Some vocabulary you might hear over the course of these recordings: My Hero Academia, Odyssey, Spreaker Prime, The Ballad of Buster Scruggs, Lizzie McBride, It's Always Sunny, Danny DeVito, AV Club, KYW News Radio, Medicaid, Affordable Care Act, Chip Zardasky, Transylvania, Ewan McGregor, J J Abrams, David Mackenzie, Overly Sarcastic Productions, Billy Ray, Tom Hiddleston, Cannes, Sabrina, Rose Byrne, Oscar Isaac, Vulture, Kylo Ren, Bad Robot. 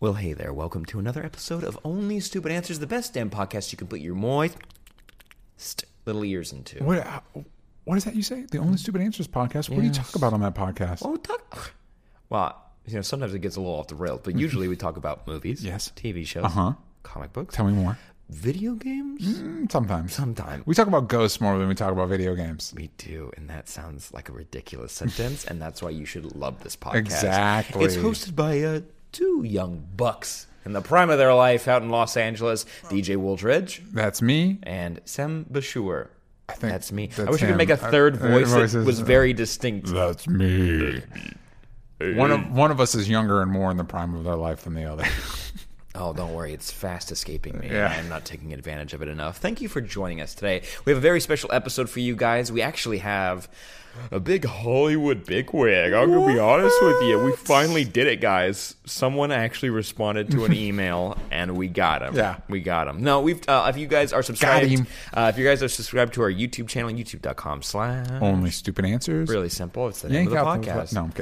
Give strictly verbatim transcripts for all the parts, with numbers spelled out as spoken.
Well, hey there. Welcome to another episode of Only Stupid Answers, the best damn podcast you can put your moist little ears into. What, what is that you say? The Only Stupid Answers podcast? Yes. What do you talk about on that podcast? Oh, talk. Well, you know, sometimes it gets a little off the rails, but usually we talk about movies, yes, T V shows, uh-huh, comic books. Tell me more. Video games? Mm, sometimes. Sometimes. We talk about ghosts more than we talk about video games. We do, and that sounds like a ridiculous sentence, and that's why you should love this podcast. Exactly. It's hosted by... Uh, Two young bucks in the prime of their life out in Los Angeles. D J Wooldridge. That's me. And Sam Bashore. I think that's me. That's I wish him. I could make a third I, voice that was very distinct. That's me. One of one of us is younger and more in the prime of their life than the other. Oh, don't worry. It's fast escaping me. Yeah. I'm not taking advantage of it enough. Thank you for joining us today. We have a very special episode for you guys. We actually have a big Hollywood bigwig. I'm going to be honest with you. We finally did it, guys. Someone actually responded to an email, and we got him. Yeah. We got him. No, we've, uh, if you guys are subscribed, uh, if you guys are subscribed to our YouTube channel, youtube.com slash. Only Stupid Answers. Really simple. It's the name Yank of the podcast. The, no, I'm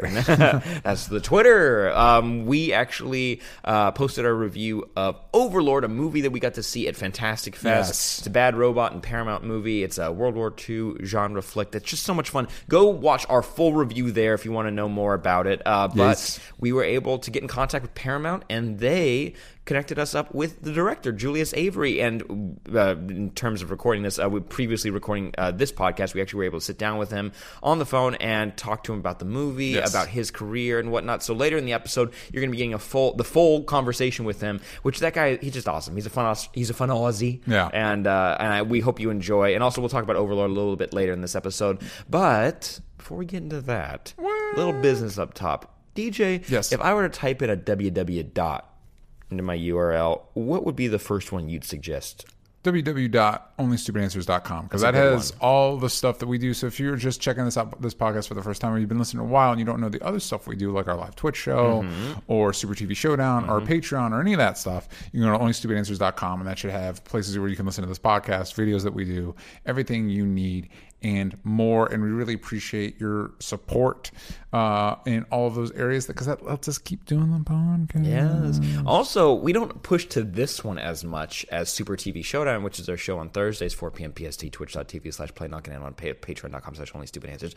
kidding. That's the Twitter. Um, we actually uh, posted our review of Overlord, a movie that we got to see at Fantastic Fest. Yes. It's a Bad Robot and Paramount movie. It's a World War Two genre flick that's just so much fun. Go watch our full review there if you want to know more about it. Uh, but yes. We were able to get in contact with Paramount, and they connected us up with the director, Julius Avery. And uh, in terms of recording this, uh, we were previously recording uh, this podcast. We actually were able to sit down with him on the phone and talk to him about the movie, yes, about his career and whatnot. So later in the episode, you're going to be getting a full, the full conversation with him, which that guy, he's just awesome. He's a fun, he's a fun Aussie. Yeah. And, uh, and I, we hope you enjoy. And also we'll talk about Overlord a little bit later in this episode. But before we get into that, what? Little business up top. D J, yes, if I were to type in a www dot, into my U R L, what would be the first one you'd suggest? w w w dot only stupid answers dot com, because that has one. All the stuff that we do. So if you're just checking this out, this podcast for the first time, or you've been listening a while and you don't know the other stuff we do, like our live Twitch show, mm-hmm, or Super T V Showdown, mm-hmm, or Patreon, or any of that stuff, you can go to only stupid answers dot com, and that should have places where you can listen to this podcast, videos that we do, everything you need and more. And we really appreciate your support uh, in all of those areas, because that lets us keep doing the podcast. Yes. Also, we don't push to this one as much as Super T V Showdown, which is our show on Thursdays, four p.m. P S T, twitch.tv slash playknockinand, on patreon.com slash only stupid answers.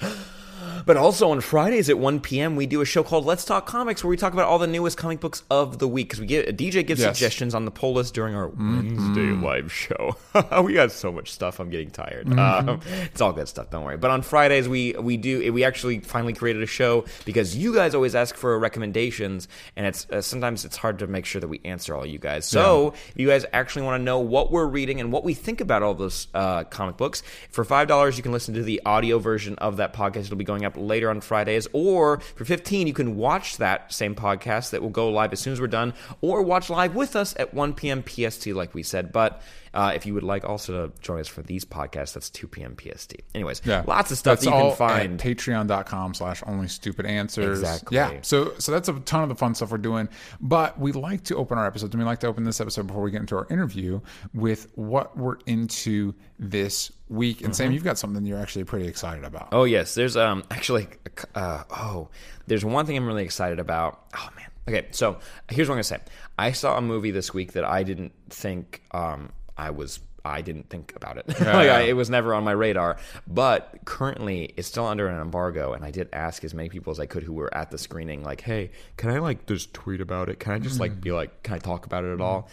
But also on Fridays at one p.m., we do a show called Let's Talk Comics, where we talk about all the newest comic books of the week, because we get, D J gives, yes, suggestions on the poll list during our Wednesday, mm-hmm, live show. We got so much stuff. I'm getting tired. Mm-hmm. Um, it's all good stuff, don't worry. But on Fridays we we do we actually finally created a show, because you guys always ask for recommendations, and it's uh, sometimes it's hard to make sure that we answer all you guys. So yeah, if you guys actually want to know what we're reading and what we think about all those uh, comic books, for five dollars you can listen to the audio version of that podcast. It'll be going up later on Fridays, or for fifteen you can watch that same podcast that will go live as soon as we're done, or watch live with us at one p.m. P S T, like we said. But Uh, if you would like also to join us for these podcasts, that's two p.m. P S T. Anyways, yeah, lots of stuff that's that you all can find. At patreon.com slash only stupid answers. Exactly. Yeah. So so that's a ton of the fun stuff we're doing. But we like to open our episodes, and we like to open this episode before we get into our interview with what we're into this week. And mm-hmm, Sam, you've got something you're actually pretty excited about. Oh yes, there's um actually uh oh there's one thing I'm really excited about. Oh man. Okay, so here's what I'm gonna say. I saw a movie this week that I didn't think um. I was I didn't think about it. Yeah, like I, it was never on my radar. But currently, it's still under an embargo, and I did ask as many people as I could who were at the screening, like, "Hey, can I like just tweet about it? Can I just like be like, can I talk about it at all?"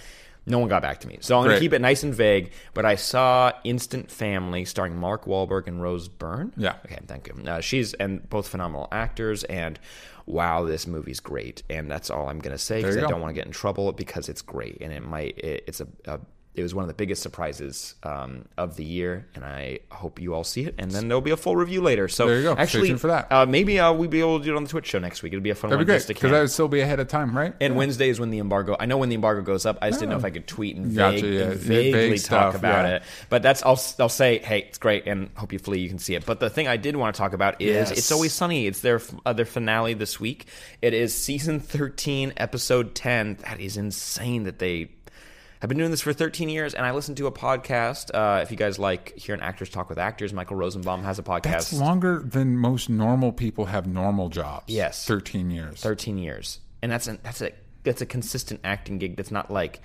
No one got back to me, so I'm gonna right. keep it nice and vague. But I saw Instant Family, starring Mark Wahlberg and Rose Byrne. Yeah. Okay. Thank you. Uh, she's and both phenomenal actors, and wow, this movie's great. And that's all I'm gonna say, because I go. don't want to get in trouble, because it's great, and it might it, it's a, a It was one of the biggest surprises um, of the year, and I hope you all see it. And then there'll be a full review later. So there you go. Actually, stay tuned for that. Uh, maybe uh, we'll be able to do it on the Twitch show next week. It'll be a fun That'd one. That'd be great, because I would still be ahead of time, right? And yeah. Wednesday is when the embargo. I know when the embargo goes up. I just yeah. didn't know if I could tweet and, vague, gotcha, yeah. and vaguely vague stuff, talk about yeah. it. But that's I'll I'll say, hey, it's great, and hopefully you can see it. But the thing I did want to talk about is yes. It's Always Sunny. It's their uh, their finale this week. It is season thirteen, episode ten. That is insane that they. I've been doing this for thirteen years, and I listen to a podcast. Uh, if you guys like hearing actors talk with actors, Michael Rosenbaum has a podcast. That's longer than most normal people have normal jobs. Yes. thirteen years. thirteen years. And that's a, that's a, that's a consistent acting gig that's not like...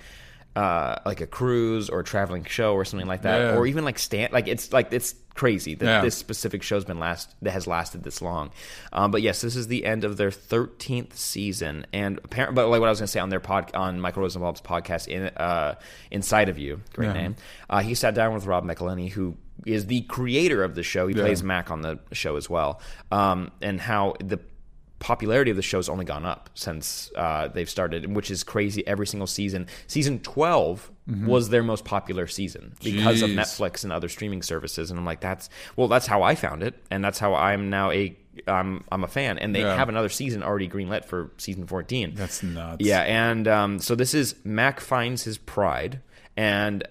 Uh, like a cruise or a traveling show or something like that, yeah. or even like stand like it's like it's crazy that yeah. this specific show's been last that has lasted this long. Um, but yes, this is the end of their thirteenth season, and apparently, but like what I was going to say on their pod on Michael Rosenbaum's podcast, in uh, Inside of You, great yeah. name. Uh, he sat down with Rob McElhenney, who is the creator of the show. He yeah. plays Mac on the show as well, um, and how the. popularity of the show's only gone up since uh, they've started, which is crazy. Every single season, season twelve mm-hmm. was their most popular season because Jeez. of Netflix and other streaming services. And I'm like, that's well, that's how I found it, and that's how I'm now a I'm I'm a fan. And they yeah. have another season already greenlit for season fourteen. That's nuts. Yeah, and um, so this is Mac Finds His Pride, and.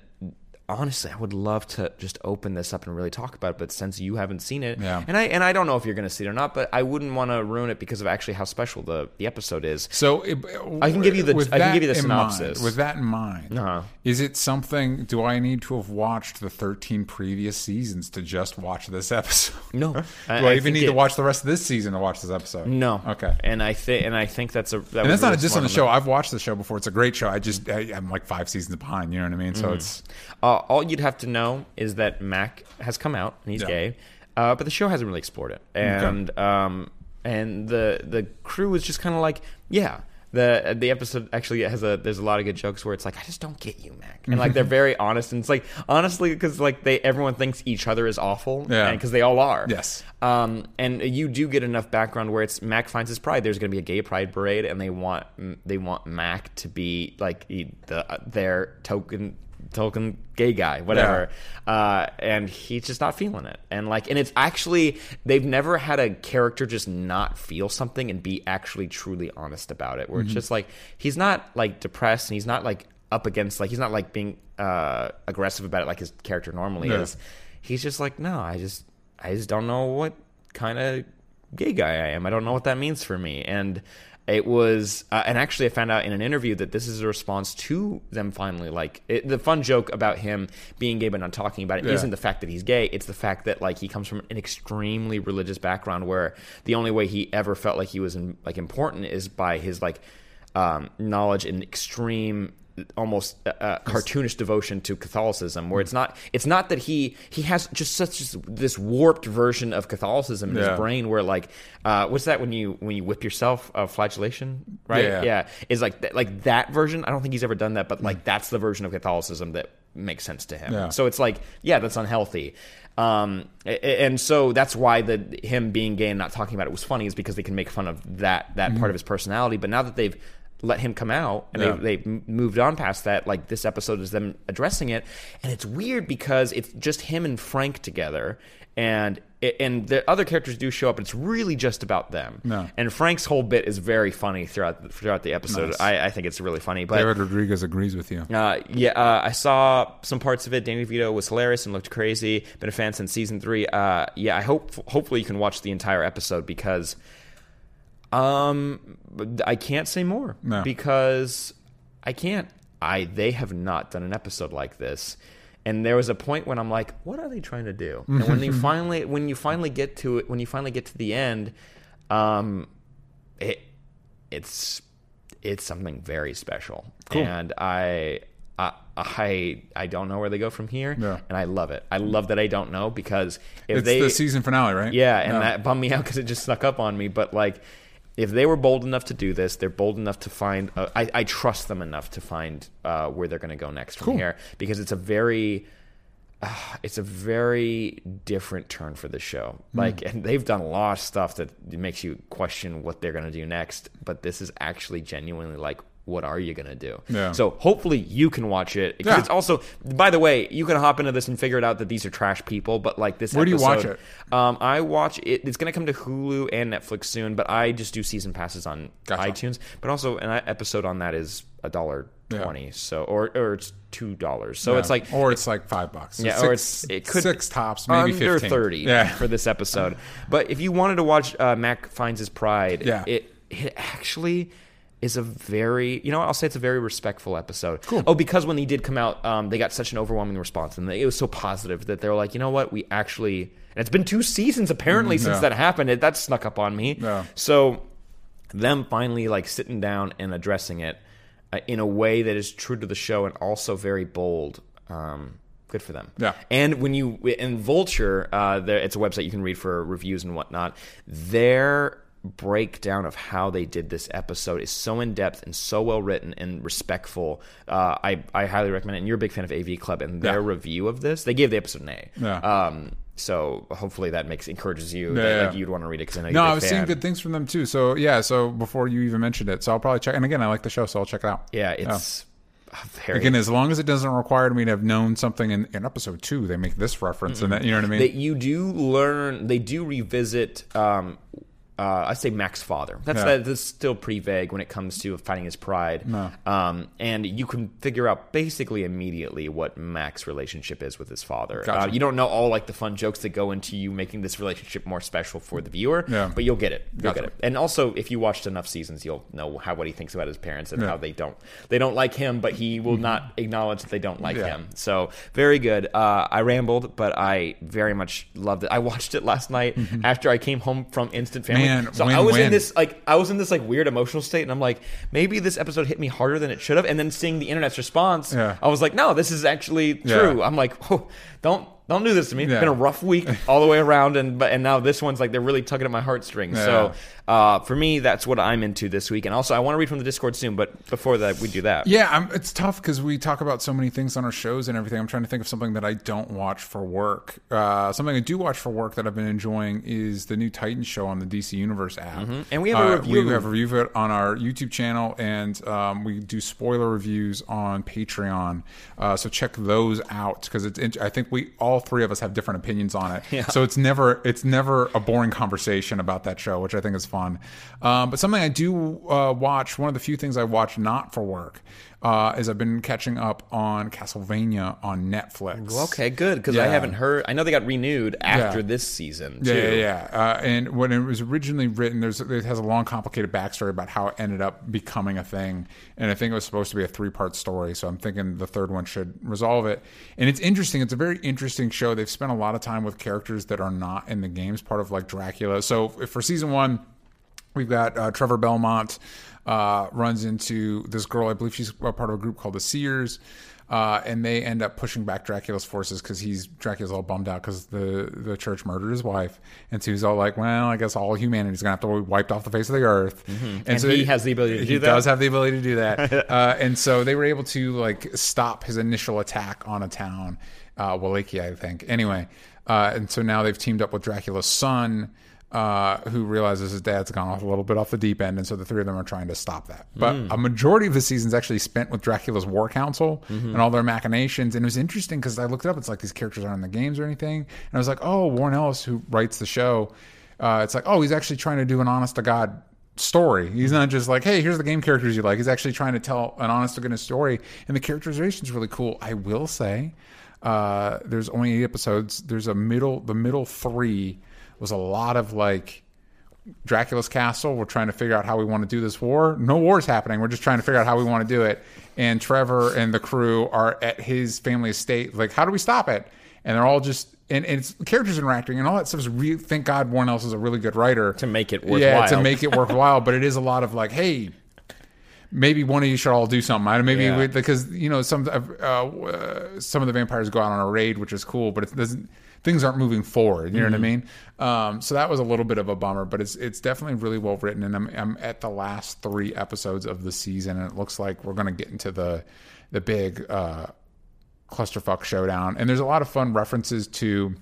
Honestly, I would love to just open this up and really talk about it, but since you haven't seen it, yeah. and I and I don't know if you're going to see it or not, but I wouldn't want to ruin it because of actually how special the, the episode is. So it, I can give you the I can give you the synopsis. Mind, with that in mind, uh-huh. is it something? Do I need to have watched the thirteen previous seasons to just watch this episode? No. do I, I even need it, to watch the rest of this season to watch this episode? No. Okay. And I think and I think that's a that and that's really not just on the show. I've watched the show before. It's a great show. I just I, I'm like five seasons behind. You know what I mean? So mm-hmm. it's. Uh, All you'd have to know is that Mac has come out and he's yeah. gay, uh, but the show hasn't really explored it. And okay. um, and the the crew is just kind of like, yeah. The the episode actually has a there's a lot of good jokes where it's like I just don't get you, Mac, and like they're very honest, and it's like honestly because like they everyone thinks each other is awful, yeah, because they all are, yes. Um, and you do get enough background where it's Mac finds his pride. There's going to be a gay pride parade, and they want they want Mac to be like the their token. Tolkien gay guy, whatever, yeah. uh, and he's just not feeling it, and like, and it's actually they've never had a character just not feel something and be actually truly honest about it. Where mm-hmm. it's just like he's not like depressed, and he's not like up against like he's not like being uh, aggressive about it like his character normally yeah. is. He's just like, no, I just I just don't know what kind of gay guy I am. I don't know what that means for me, and. It was, uh, and actually I found out in an interview that this is a response to them finally, like, it, the fun joke about him being gay but not talking about it yeah. isn't the fact that he's gay, it's the fact that, like, he comes from an extremely religious background where the only way he ever felt like he was, in, like, important is by his, like, um, knowledge and extreme... almost uh, cartoonish devotion to Catholicism, where it's not it's not that he he has just such this warped version of Catholicism in yeah. his brain where like uh, what's that when you when you whip yourself uh, flagellation right yeah, yeah. yeah. is like th- like that version. I don't think he's ever done that, but like that's the version of Catholicism that makes sense to him yeah. so it's like yeah that's unhealthy. Um, and so that's why the him being gay and not talking about it was funny, is because they can make fun of that that mm-hmm. part of his personality. But now that they've let him come out and yeah. they, they moved on past that, like this episode is them addressing it, and it's weird because it's just him and Frank together, and and the other characters do show up, and it's really just about them no. and Frank's whole bit is very funny throughout throughout the episode. Nice. I, I think it's really funny, but David Rodriguez agrees with you. Uh, yeah uh, I saw some parts of it. Danny DeVito was hilarious and looked crazy. Been a fan since season three. Uh, yeah I hope hopefully you can watch the entire episode, because Um, I can't say more no. because I can't. I they have not done an episode like this, and there was a point when I'm like, what are they trying to do? And when you finally, when you finally get to it, when you finally get to the end, um, it it's it's something very special, cool. and I. I, I I don't know where they go from here, yeah. and I love it. I love that I don't know, because if it's they, the season finale, right? Yeah, and no. that bummed me out because it just snuck up on me. But like, if they were bold enough to do this, they're bold enough to find. Uh, I, I trust them enough to find uh, where they're going to go next from cool. here, because it's a very, uh, it's a very different turn for the show. Like, mm. and they've done a lot of stuff that makes you question what they're going to do next. But this is actually genuinely like. what are you going to do? Yeah. So hopefully you can watch it. Because yeah. it's also, by the way, you can hop into this and figure it out that these are trash people. But like this Where episode, do you watch it? Um, I watch it. It's going to come to Hulu and Netflix soon. But I just do season passes on gotcha. iTunes. But also an episode on that is a dollar. twenty yeah. so or or it's two dollars so yeah. it's like or it's like five bucks, yeah, six, or it's it could six tops, maybe under fifteen. thirty yeah. for this episode. But if you wanted to watch uh, Mac Finds His Pride, yeah. it it actually is a very, you know, I'll say it's a very respectful episode. Cool. Oh, because when they did come out, um, they got such an overwhelming response, and they, it was so positive that they were like, you know what, we actually, and it's been two seasons apparently mm, since yeah. that happened. It, that snuck up on me. Yeah. So them finally like sitting down and addressing it. Uh, in a way that is true to the show and also very bold. Um, good for them. Yeah. And when you in Vulture, uh, there, it's a website you can read for reviews and whatnot. Their breakdown of how they did this episode is so in depth and so well written and respectful. Uh, I I highly recommend it. And you're a big fan of A V Club, and their yeah. review of this, they gave the episode an A. Yeah. Um, so hopefully that makes encourages you yeah, that yeah. like, you'd want to read it, because I know you're no, a fan. No, I was seeing good things from them too. So yeah, so before you even mentioned it, so I'll probably check. And again, I like the show, so I'll check it out. Yeah, it's oh. very again as long as it doesn't require me to have known something in, in episode two. They make this reference, mm-hmm. and that, you know what I mean. That you do learn. They do revisit. Um, uh, I say Mac's father. That's yeah. that's still pretty vague when it comes to finding his pride. No. Um, and you can figure out basically immediately what Mac's relationship is with his father. Gotcha. Uh, you don't know all like the fun jokes that go into you making this relationship more special for the viewer, yeah. but you'll get it. You'll gotcha. get it. And also, if you watched enough seasons, you'll know how what he thinks about his parents and yeah. how they don't they don't like him, but he will mm-hmm. not acknowledge that they don't like yeah. him. So very good. Uh, I rambled, but I very much loved it. I watched it last night mm-hmm. after I came home from Instant Family. Man. Man, so win, I was win. in this like I was in this like weird emotional state, and I'm like, maybe this episode hit me harder than it should have. And then seeing the internet's response, yeah. I was like, no, this is actually true. Yeah. I'm like, oh, don't don't do this to me. Yeah. It's been a rough week all the way around, and but and now this one's like they're really tugging at my heartstrings. Yeah. So uh, for me, that's what I'm into this week. And also, I want to read from the Discord soon, but before that, we do that. Yeah, I'm, it's tough because we talk about so many things on our shows and everything. I'm trying to think of something that I don't watch for work. Uh, something I do watch for work that I've been enjoying is the new Titans show on the D C Universe app. Mm-hmm. And we have a uh, review. We have a review of it on our YouTube channel, and um, we do spoiler reviews on Patreon. Uh, so check those out, because it's. It, I think we all three of us have different opinions on it. Yeah. So it's never it's never a boring conversation about that show, which I think is fun. Um, but something I do uh, watch, one of the few things I watch not for work, uh, is I've been catching up on Castlevania on Netflix. Okay, good, because yeah. I haven't heard. I know they got renewed after yeah. this season, too. Yeah, yeah, yeah. Uh, and when it was originally written, there's it has a long, complicated backstory about how it ended up becoming a thing. And I think it was supposed to be a three-part story, so I'm thinking the third one should resolve it. And it's interesting. It's a very interesting show. They've spent a lot of time with characters that are not in the games, part of, like, Dracula. So for season one, we've got uh, Trevor Belmont uh, runs into this girl. I believe she's part of a group called the Seers. Uh, and they end up pushing back Dracula's forces because he's Dracula's all bummed out because the, the church murdered his wife. And so he's all like, well, I guess all humanity's going to have to be wiped off the face of the earth. Mm-hmm. And, and so he they, has the ability to do that. He does have the ability to do that. uh, and so they were able to like stop his initial attack on a town, uh, Wallachia, I think. Anyway, uh, and so now they've teamed up with Dracula's son, Uh, who realizes his dad's gone off a little bit off the deep end, and so the three of them are trying to stop that. But mm. a majority of the season's actually spent with Dracula's war council mm-hmm. and all their machinations. And it was interesting because I looked it up. It's like these characters aren't in the games or anything. And I was like, oh, Warren Ellis, who writes the show, uh, it's like, oh, he's actually trying to do an honest-to-God story. He's not just like, hey, here's the game characters you like. He's actually trying to tell an honest-to-goodness story. And the characterization is really cool, I will say. Uh, there's only eight episodes. There's a middle, the middle three was a lot of like Dracula's castle. We're trying to figure out how we want to do this war. No war's happening. We're just trying to figure out how we want to do it. And Trevor and the crew are at his family estate. Like, how do we stop it? And they're all just, and, and it's characters interacting and all that stuff is really, thank God Warren Ellis is a really good writer. To make it worthwhile. Yeah, to make it worthwhile. But it is a lot of like, hey, maybe one of you should all do something. I don't, maybe yeah. we, because, you know, some, uh, some of the vampires go out on a raid, which is cool, but it doesn't, things aren't moving forward. You know mm-hmm. what I mean? Um, so that was a little bit of a bummer, but it's it's definitely really well written. And I'm I'm at the last three episodes of the season, and it looks like we're going to get into the the big uh, clusterfuck showdown. And there's a lot of fun references to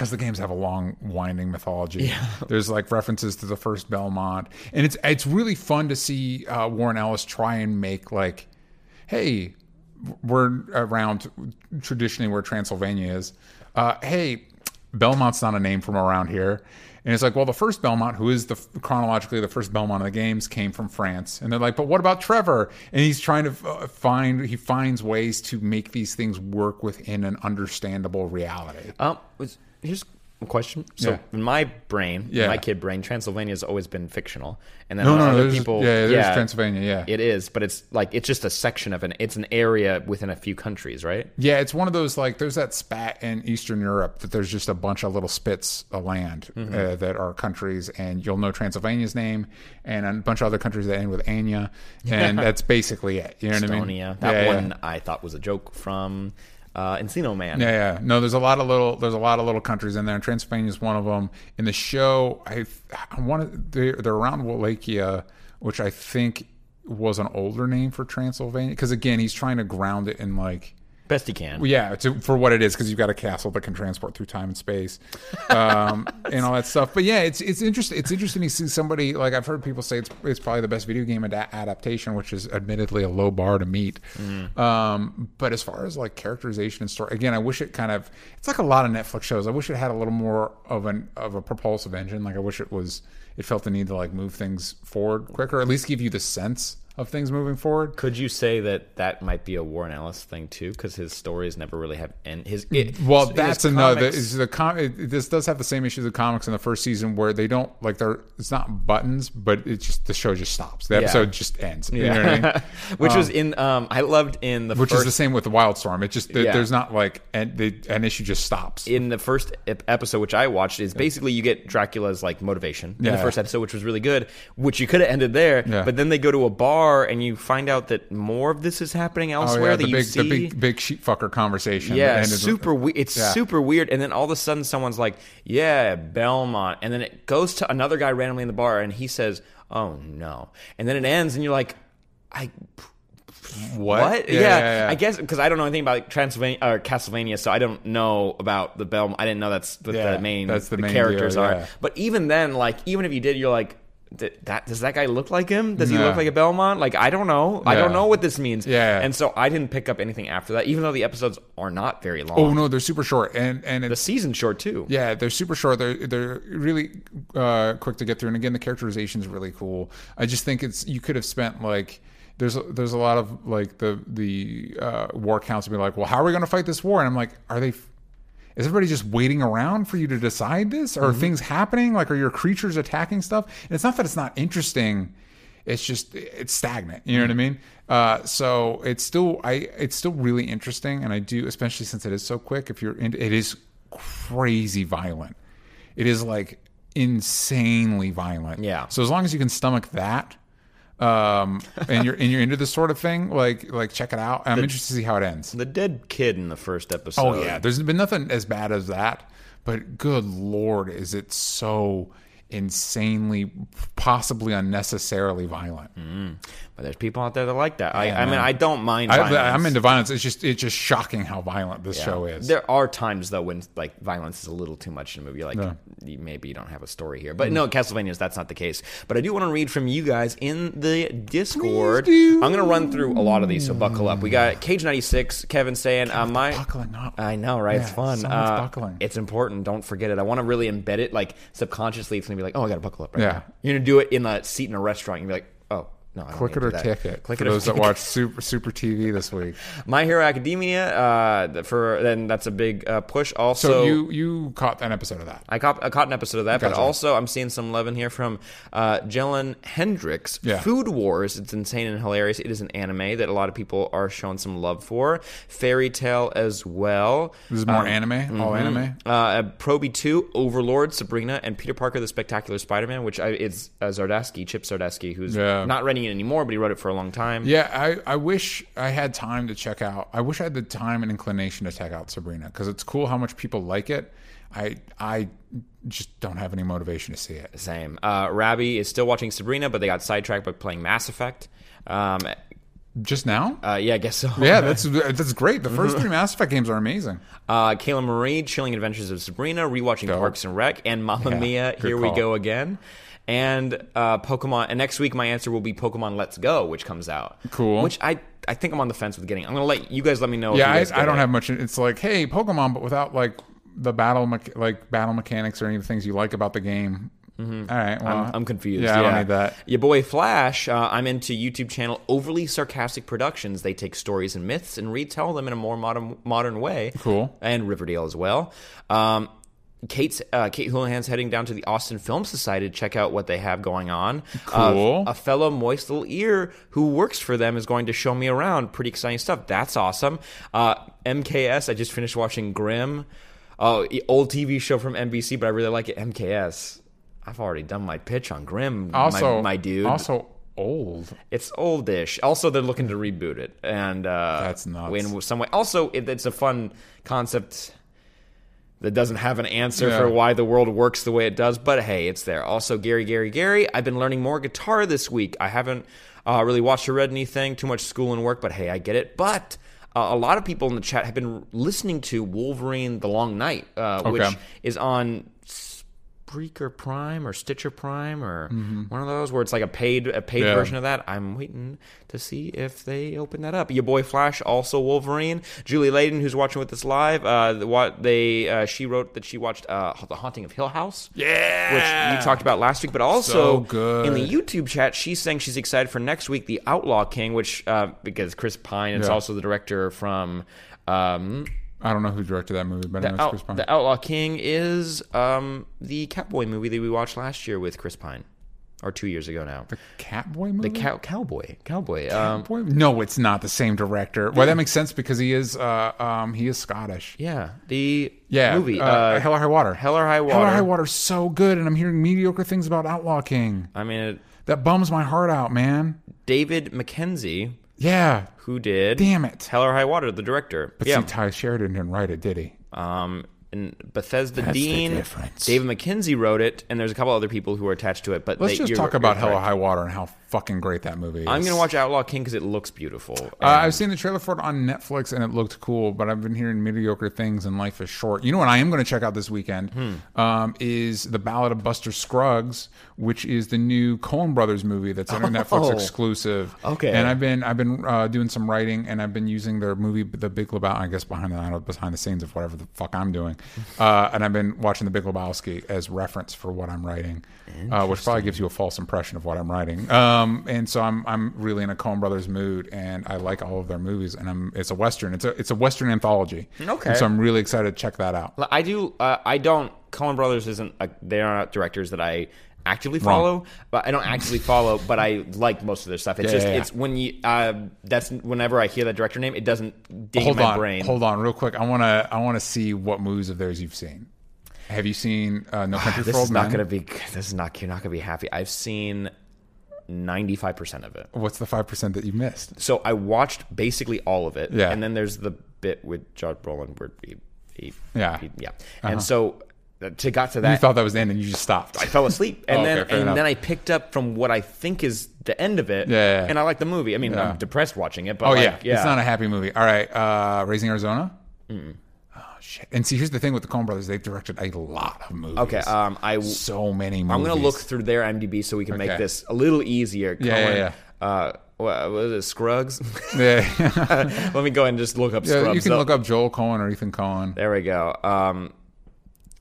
because the games have a long, winding mythology. Yeah. There's like references to the first Belmont, and it's it's really fun to see uh, Warren Ellis try and make like, hey, we're around traditionally where Transylvania is. Uh, hey, Belmont's not a name from around here. And it's like, well, the first Belmont, who is the chronologically the first Belmont of the games, came from France. And they're like, but what about Trevor? And he's trying to find, he finds ways to make these things work within an understandable reality. Um, was, here's a question. So yeah. in my brain, yeah. my kid brain, Transylvania has always been fictional. And then no, no, other people, yeah, there's yeah, Transylvania, yeah. It is, but it's like, it's just a section of an, it's an area within a few countries, right? Yeah, it's one of those, like, there's that spat in Eastern Europe that there's just a bunch of little spits of land mm-hmm. uh, that are countries, and you'll know Transylvania's name, and a bunch of other countries that end with Anya, and that's basically it. You know Estonia, what I mean? Estonia, that yeah, one yeah. I thought was a joke from... Uh, Encino Man. Yeah, yeah. No, there's a lot of little. There's a lot of little countries in there. And Transylvania is one of them. In the show, I, I wanted they're, they're around Wallachia, which I think was an older name for Transylvania. Because again, he's trying to ground it in like best he can. Yeah, to, for what it is, because you've got a castle that can transport through time and space, um, and all that stuff. But yeah, it's it's interesting. It's interesting to see somebody like I've heard people say it's it's probably the best video game ad- adaptation, which is admittedly a low bar to meet. Mm. Um, but as far as like characterization and story, again, I wish it kind of it's like a lot of Netflix shows. I wish it had a little more of an of a propulsive engine. Like I wish it was it felt the need to like move things forward quicker, or at least give you the sense of things moving forward. Could you say that that might be a Warren Ellis thing too, because his stories never really have end. His it, well, his, that's his another. Is the com- it, this does have the same issue as the comics in the first season, where they don't like they're. It's not buttons, but it just the show just stops. The yeah. episode just ends. You yeah. know what I mean? Which um, was in um, I loved in the which first, is the same with the Wildstorm. It just the, yeah. there's not like and the an issue just stops. In the first episode, which I watched, is basically you get Dracula's like motivation in yeah. the first episode, which was really good. Which you could have ended there, yeah. but then they go to a bar. And you find out that more of this is happening elsewhere. Oh, yeah, the that you big, see the big, big sheep fucker conversation. Yeah, super with, we- it's yeah. super weird. And then all of a sudden, someone's like, "Yeah, Belmont," and then it goes to another guy randomly in the bar, and he says, "Oh no!" And then it ends, and you're like, "I." What? what? Yeah, yeah, yeah, yeah, I guess because I don't know anything about Transylvania or Castlevania, so I don't know about the Belmont. I didn't know that's what yeah, the main that's the, the main characters deal, yeah. are. But even then, like, even if you did, you're like. That, does that guy look like him? Does he yeah. look like a Belmont? Like, I don't know. Yeah. I don't know what this means. Yeah. And so I didn't pick up anything after that, even though the episodes are not very long. Oh, no, they're super short. And and it's, the season's short, too. Yeah, they're super short. They're, they're really uh, quick to get through. And again, the characterization's really cool. I just think it's you could have spent, like... There's there's a lot of, like, the, the uh, war council be like, well, how are we going to fight this war? And I'm like, are they... Is everybody just waiting around for you to decide this? Are mm-hmm. things happening? Like, are your creatures attacking stuff? And it's not that it's not interesting. It's just, it's stagnant. You know mm-hmm. what I mean? Uh, so it's still, I, it's still really interesting. And I do, especially since it is so quick, if you're into, it is crazy violent. It is like insanely violent. Yeah. So as long as you can stomach that, Um and you're and you're into this sort of thing, like like check it out. I'm the, interested to see how it ends. The dead kid in the first episode. Oh yeah, there's been nothing as bad as that, but good Lord, is it so insanely, possibly unnecessarily violent. Mm. But there's people out there that like that. I, yeah, I mean, I don't mind violence. I, I'm into violence. It's just it's just shocking how violent this yeah. show is. There are times, though, when like violence is a little too much in a movie. Like, yeah. you, maybe you don't have a story here. But mm-hmm. no, Castlevania's, that's not the case. But I do want to read from you guys in the Discord. I'm going to run through a lot of these, so buckle up. We got Cage ninety-six, Kevin saying, Kevin's uh, my buckling up. I know, right? Yeah, it's fun. So much uh, buckling. It's important. Don't forget it. I want to really embed it. Like, subconsciously, it's going to be like, oh, I gotta buckle up right yeah. now. You're gonna do it in a seat in a restaurant. You're gonna be like, oh, no, I click it or ticket. Click for it or those ticket. That watch Super Super T V this week. My Hero Academia. Uh, for then that's a big uh, push. Also, so you you caught an episode of that. I caught I caught an episode of that. Gotcha. But also, I'm seeing some love in here from uh, Jelen Hendricks. Yeah. Food Wars. It's insane and hilarious. It is an anime that a lot of people are showing some love for. Fairy Tale as well. This is more um, anime. Mm-hmm. All anime. Uh, Proby Two, Overlord, Sabrina, and Peter Parker the Spectacular Spider-Man, which I, it's uh, Zardasky, Chip Zardasky, who's yeah. not renting it anymore, but he wrote it for a long time. Yeah, I, I wish I had time to check out. I wish I had the time and inclination to check out Sabrina, because it's cool how much people like it. I I just don't have any motivation to see it. Same. Uh, Rabbi is still watching Sabrina, but they got sidetracked by playing Mass Effect. Um, Just now? Uh, yeah, I guess so. Yeah, that's that's great. The first three Mass Effect games are amazing. Uh, Kayla Marie, Chilling Adventures of Sabrina, rewatching Dope. Parks and Rec, and Mamma yeah, Mia, Here call. We Go Again. And uh, Pokemon. And next week, my answer will be Pokemon Let's Go, which comes out. Cool. Which I I think I'm on the fence with getting. I'm going to let you guys let me know. Yeah, if you guys I, get I don't it. have much. It's like, hey, Pokemon, but without like the battle mecha- like battle mechanics or any of the things you like about the game. Mm-hmm. All right, well, I'm, I'm confused. Yeah, yeah, I don't need that. Your boy Flash, uh, I'm into YouTube channel Overly Sarcastic Productions. They take stories and myths and retell them in a more modern modern way. Cool. And Riverdale as well. Um, Kate's uh, Kate Houlihan's heading down to the Austin Film Society to check out what they have going on. Cool. Uh, a fellow moist little ear who works for them is going to show me around. Pretty exciting stuff. That's awesome. Uh, M K S, I just finished watching Grimm. Oh, old T V show from N B C, but I really like it. M K S. I've already done my pitch on Grimm, also, my, my dude. Also old. It's oldish. Also, they're looking to reboot it. And uh, that's nuts. In some way. Also, it, it's a fun concept that doesn't have an answer yeah. for why the world works the way it does. But hey, it's there. Also, Gary, Gary, Gary. I've been learning more guitar this week. I haven't uh, really watched or read anything. Too much school and work. But hey, I get it. But... Uh, a lot of people in the chat have been listening to Wolverine The Long Night, uh, okay. which is on Spreaker Prime or Stitcher Prime or mm-hmm. one of those where it's like a paid a paid yeah. version of that. I'm waiting to see if they open that up. Your boy Flash, also Wolverine. Julie Layden, who's watching with us live, uh, what they uh, she wrote that she watched uh, The Haunting of Hill House, yeah, which we talked about last week. But also so in the YouTube chat, she's saying she's excited for next week, The Outlaw King, which uh, because Chris Pine is yeah. also the director from. Um, I don't know who directed that movie, but the I know it's out, Chris Pine. The Outlaw King is um, the Catboy movie that we watched last year with Chris Pine, or two years ago now. The Catboy movie? The cow- Cowboy. Cowboy. Cowboy? Um, no, it's not the same director. Well, that makes sense because he is uh, um, he is Scottish. Yeah. The yeah, movie. Uh, uh, Hell or High Water. Hell or High Water. Hell or High Water is so good, and I'm hearing mediocre things about Outlaw King. I mean... It, that bums my heart out, man. David Mackenzie... Yeah. Who did? Damn it. Hell or High Water, the director. But yeah. see, Ty Sheridan didn't write it, did he? Um, and Bethesda That's Dean, the difference. David Mackenzie wrote it, and there's a couple other people who are attached to it. But Let's they, just talk about Hell or High Water and how fucking great that movie is. I'm going to watch Outlaw King because it looks beautiful. Uh, I've seen the trailer for it on Netflix, and it looked cool, but I've been hearing mediocre things, and life is short. You know what I am going to check out this weekend hmm. um, is The Ballad of Buster Scruggs, which is the new Coen Brothers movie that's on oh. Netflix exclusive. Okay. And I've been I've been uh, doing some writing, and I've been using their movie The Big Lebowski, I guess behind the I don't know, behind the scenes of whatever the fuck I'm doing. Uh, and I've been watching The Big Lebowski as reference for what I'm writing, uh, which probably gives you a false impression of what I'm writing. Um, and so I'm I'm really in a Coen Brothers mood, and I like all of their movies. And I'm it's a Western, it's a it's a Western anthology. Okay. And so I'm really excited to check that out. I do uh, I don't Coen Brothers isn't a, they are not directors that I. actively follow Wrong. but I don't actively follow but I like most of their stuff. It's yeah, just yeah, yeah. it's when you uh that's whenever I hear that director name, it doesn't ding hold in my on, brain. Hold on real quick. I want to I want to see what movies of theirs you've seen. Have you seen uh, No Country for Old Men? This is not going to be this is not you're not going to be happy. I've seen ninety-five percent of it. What's the five percent that you missed? So I watched basically all of it yeah. and then there's the bit with Josh Brolin where he, he yeah. He, yeah. Uh-huh. And so To got to that, you thought that was the end, and you just stopped. I fell asleep, and oh, okay, then and enough. then I picked up from what I think is the end of it. Yeah, yeah, yeah. And I like the movie. I mean, yeah. I'm depressed watching it, but oh like, yeah. yeah, it's not a happy movie. All right, uh, Raising Arizona. Mm-mm. Oh shit! And see, here's the thing with the Coen Brothers; they've directed a lot of movies. Okay, um, I w- so many movies. I'm gonna look through their IMDb so we can okay. make this a little easier. Coen, yeah, yeah, yeah. Uh, What was it, Scruggs? yeah. Let me go ahead and just look up. Yeah, Scruggs. You can up. look up Joel Coen or Ethan Coen. There we go. Um.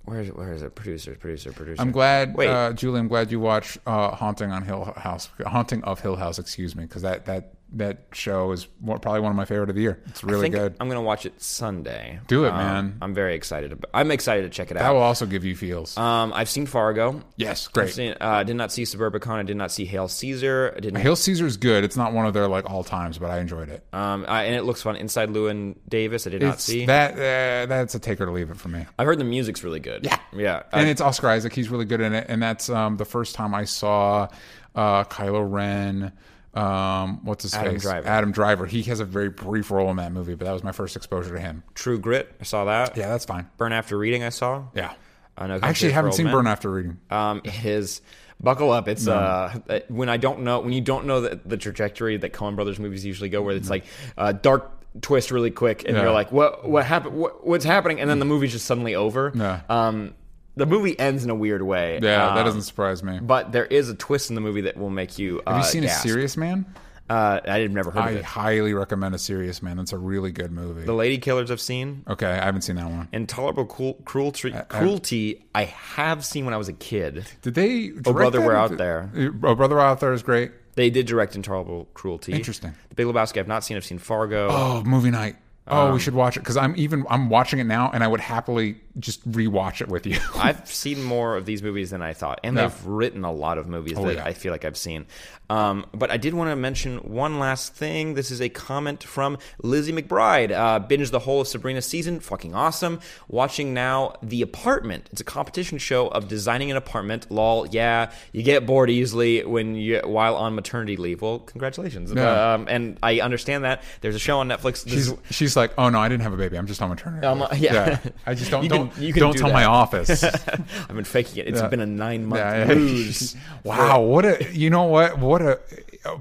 Where is it? Where is it? Producer, producer, producer. I'm glad, Wait. Uh, Julie. I'm glad you watched uh, Haunting on Hill House, Haunting of Hill House. Excuse me, because that, that that show is probably one of my favorite of the year. It's really I think good. I'm gonna watch it Sunday. Do it, um, man. I'm very excited. About, I'm excited to check it out. That will also give you feels. Um, I've seen Fargo. Yes, great. I uh, did not see Suburbicon. I did not see Hail Caesar. I didn't. Hail Caesar is good. It's not one of their like all times, but I enjoyed it. Um, I, and it looks fun. Inside Llewyn Davis. I did it's, not see that. Uh, that's a take or to leave it for me. I've heard the music's really good. Yeah, yeah. And I, it's Oscar Isaac. He's really good in it. And that's um, the first time I saw uh, Kylo Ren. Um, what's his Adam face? Driver. Adam Driver. He has a very brief role in that movie, but that was my first exposure to him. True Grit. I saw that. Yeah, that's fine. Burn After Reading. I saw. Yeah. Uh, no I actually haven't seen Men. Burn After Reading. Um, it is buckle up. It's no. uh, when I don't know when you don't know the, the trajectory that Coen Brothers movies usually go, where it's no. like uh, dark twist really quick, and yeah. you're like, what what happened? What, what's happening? And then the movie's just suddenly over. No. Um, the movie ends in a weird way. Yeah, um, that doesn't surprise me. But there is a twist in the movie that will make you. Uh, Have you seen gasp. A Serious Man? Uh, I've never heard I of it. I highly recommend A Serious Man. That's a really good movie. The Lady Killers I've seen. Okay, I haven't seen that one. Intolerable cruel, cruelty, I, I, cruelty I have seen when I was a kid. Did they direct Oh, Brother, that? We're Out There. Oh, Brother, We're Out There is great. They did direct Intolerable Cruelty. Interesting. The Big Lebowski I've not seen. I've seen Fargo. Oh, movie night. Oh, um, we should watch it, because I'm even I'm watching it now, and I would happily just rewatch it with you. I've seen more of these movies than I thought, and no. they've written a lot of movies oh, that yeah. I feel like I've seen. Um, but I did want to mention one last thing. This is a comment from Lizzie McBride. Uh, binged the whole of Sabrina season, fucking awesome. Watching now The Apartment. It's a competition show of designing an apartment. Lol, yeah, you get bored easily when you while on maternity leave. Well, congratulations. Yeah. Um, and I understand that there's a show on Netflix. This, she's she's. Like, oh no, I didn't have a baby. I'm just on maternity. Um, yeah. yeah, I just don't. You don't can, you can don't do tell that. My office. I've been faking it. It's yeah. been a nine month yeah, yeah. ruse. Wow, what a you know what what a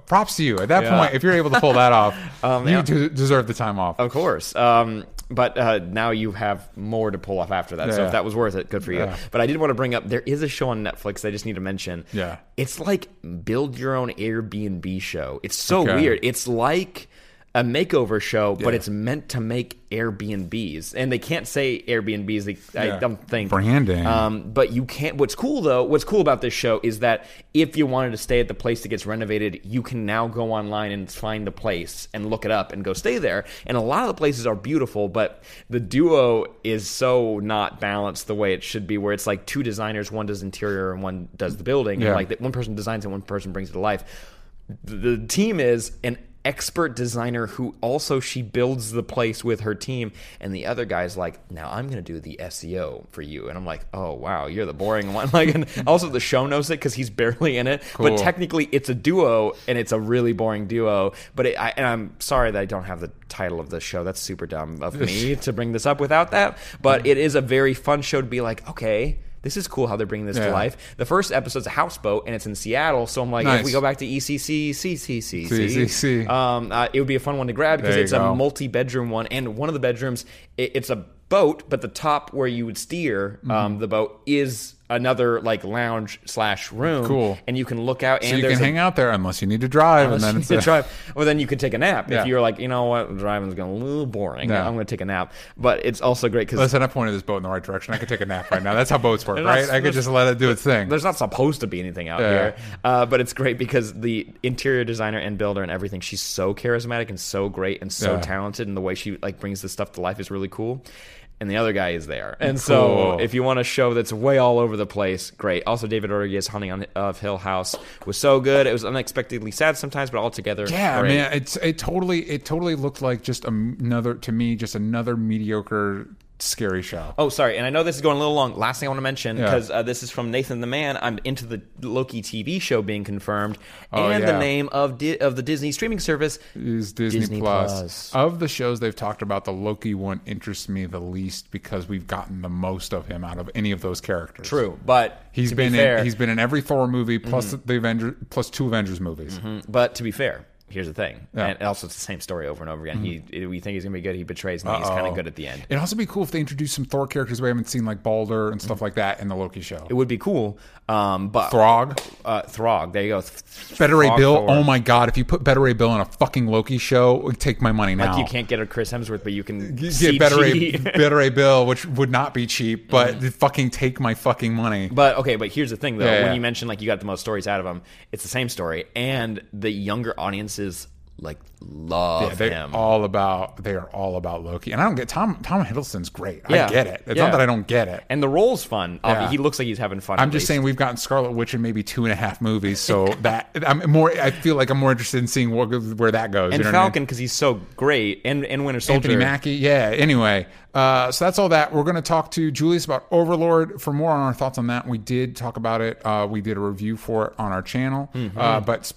props to you at that yeah. point. If you're able to pull that off, um, you yeah. do deserve the time off. Of course. Um, But uh, now you have more to pull off after that. Yeah, so if that was worth it, good for you. Yeah. But I did want to bring up, there is a show on Netflix I just need to mention. Yeah, it's like build your own Airbnb show. It's so okay. weird. It's like a makeover show, yeah. but it's meant to make Airbnbs, and they can't say Airbnbs. They, yeah. I don't think branding. Um, but you can't. What's cool though? What's cool about this show is that if you wanted to stay at the place that gets renovated, you can now go online and find the place and look it up and go stay there. And a lot of the places are beautiful, but the duo is so not balanced the way it should be, where it's like two designers, one does interior and one does the building. Yeah. And like that, one person designs and one person brings it to life. The, the team is an expert designer who also she builds the place with her team, and the other guy's like, now I'm gonna do the S E O for you, and I'm like, oh wow, you're the boring one. Like, and also the show knows it because he's barely in it. Cool. But technically it's a duo, and it's a really boring duo, but it, I, and I'm sorry that I don't have the title of the show. That's super dumb of me to bring this up without that, but it is a very fun show to be like, okay, this is cool how they're bringing this yeah. to life. The first episode's a houseboat, and it's in Seattle, so I'm like, nice. If we go back to E C C, C C C, C C C. Um, uh, it would be a fun one to grab because it's go. a multi-bedroom one, and one of the bedrooms, it, it's a boat, but the top where you would steer um, mm-hmm. the boat is another like lounge slash room. Cool. And you can look out, and so you can a, hang out there unless you need to drive, and then you it's a, drive. Well, then you can take a nap yeah. if you're like, you know what, driving's going a little boring. Yeah. I'm going to take a nap, but it's also great because listen, I pointed this boat in the right direction. I could take a nap right now. That's how boats work, right? Not, I could just let it do its thing. There's not supposed to be anything out yeah. here, uh, but it's great because the interior designer and builder and everything, she's so charismatic and so great and so yeah. talented, and the way she like brings this stuff to life is really cool. And the other guy is there. And cool. so if you want a show that's way all over the place, great. Also, David Rodriguez's Haunting of Hill House was so good. It was unexpectedly sad sometimes, but altogether yeah, great. Yeah, man, it's, it, totally, it totally looked like just another, to me, just another mediocre scary show. Oh, sorry. And I know this is going a little long. Last thing I want to mention, because yeah. uh, this is from Nathan the Man. I'm into the Loki T V show being confirmed. Oh, and yeah. the name of Di- of the Disney streaming service is Disney, Disney Plus. Plus. Of the shows they've talked about, the Loki one interests me the least because we've gotten the most of him out of any of those characters. True, but he's to been be fair, in, he's been in every Thor movie plus mm-hmm. the Avenger plus two Avengers movies. Mm-hmm. But to be fair, here's the thing, yeah. and also it's the same story over and over again. Mm-hmm. He, we think he's gonna be good. He betrays, and Uh-oh. he's kind of good at the end. It'd also be cool if they introduced some Thor characters we haven't seen, like Baldur and stuff mm-hmm. like that, in the Loki show. It would be cool. Um, but Throg, uh, Throg. There you go. Better Ray Bill. Thor. Oh my God! If you put Better Ray Bill in a fucking Loki show, take my money now. Like, you can't get a Chris Hemsworth, but you can get Better Ray, Better Ray Bill, which would not be cheap, but mm-hmm. fucking take my fucking money. But okay, but here's the thing though. Yeah, when yeah. you mentioned like you got the most stories out of him, it's the same story, and the younger audience is like love yeah, they're him. All about they are all about Loki, and I don't get Tom. Tom Hiddleston's great. Yeah. I get it. It's yeah. not that I don't get it, and the role's fun. Yeah. He looks like he's having fun. I'm just least. saying we've gotten Scarlet Witch in maybe two and a half movies, so that I'm more. I feel like I'm more interested in seeing where, where that goes. And you know Falcon because I mean? he's so great, and and Winter Soldier. Anthony Mackie. Yeah. Anyway. Uh, so that's all that. We're going to talk to Julius about Overlord. For more on our thoughts on that, we did talk about it. Uh, we did a review for it on our channel, mm-hmm. uh, but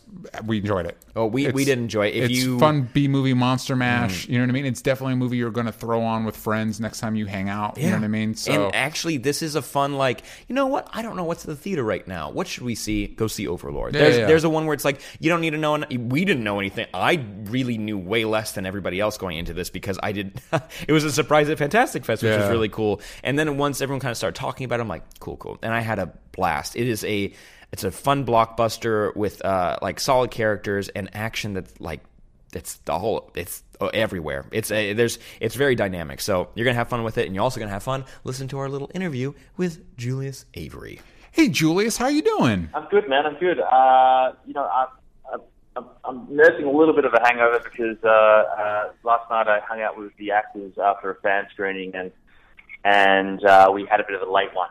we enjoyed it. Oh, we, we did enjoy it. If it's you... fun B-movie monster mash. Mm-hmm. You know what I mean? It's definitely a movie you're going to throw on with friends next time you hang out. Yeah. You know what I mean? So... And actually, this is a fun, like, you know what? I don't know what's at the theater right now. What should we see? Go see Overlord. Yeah, there's, yeah, yeah. there's a one where it's like, you don't need to know. En- we didn't know anything. I really knew way less than everybody else going into this because I did. It was a surprise at Fantastic Fest, which yeah. was really cool. And then once everyone kind of started talking about it, I'm like, cool, cool. And I had a blast. It is a... It's a fun blockbuster with uh, like solid characters and action that's like it's the whole it's everywhere. It's a, there's it's very dynamic. So you're gonna have fun with it, and you're also gonna have fun listening to our little interview with Julius Avery. Hey Julius, how you doing? I'm good, man. I'm good. Uh, you know, I, I, I'm I'm nursing a little bit of a hangover because uh, uh, last night I hung out with the actors after a fan screening, and and uh, we had a bit of a late one.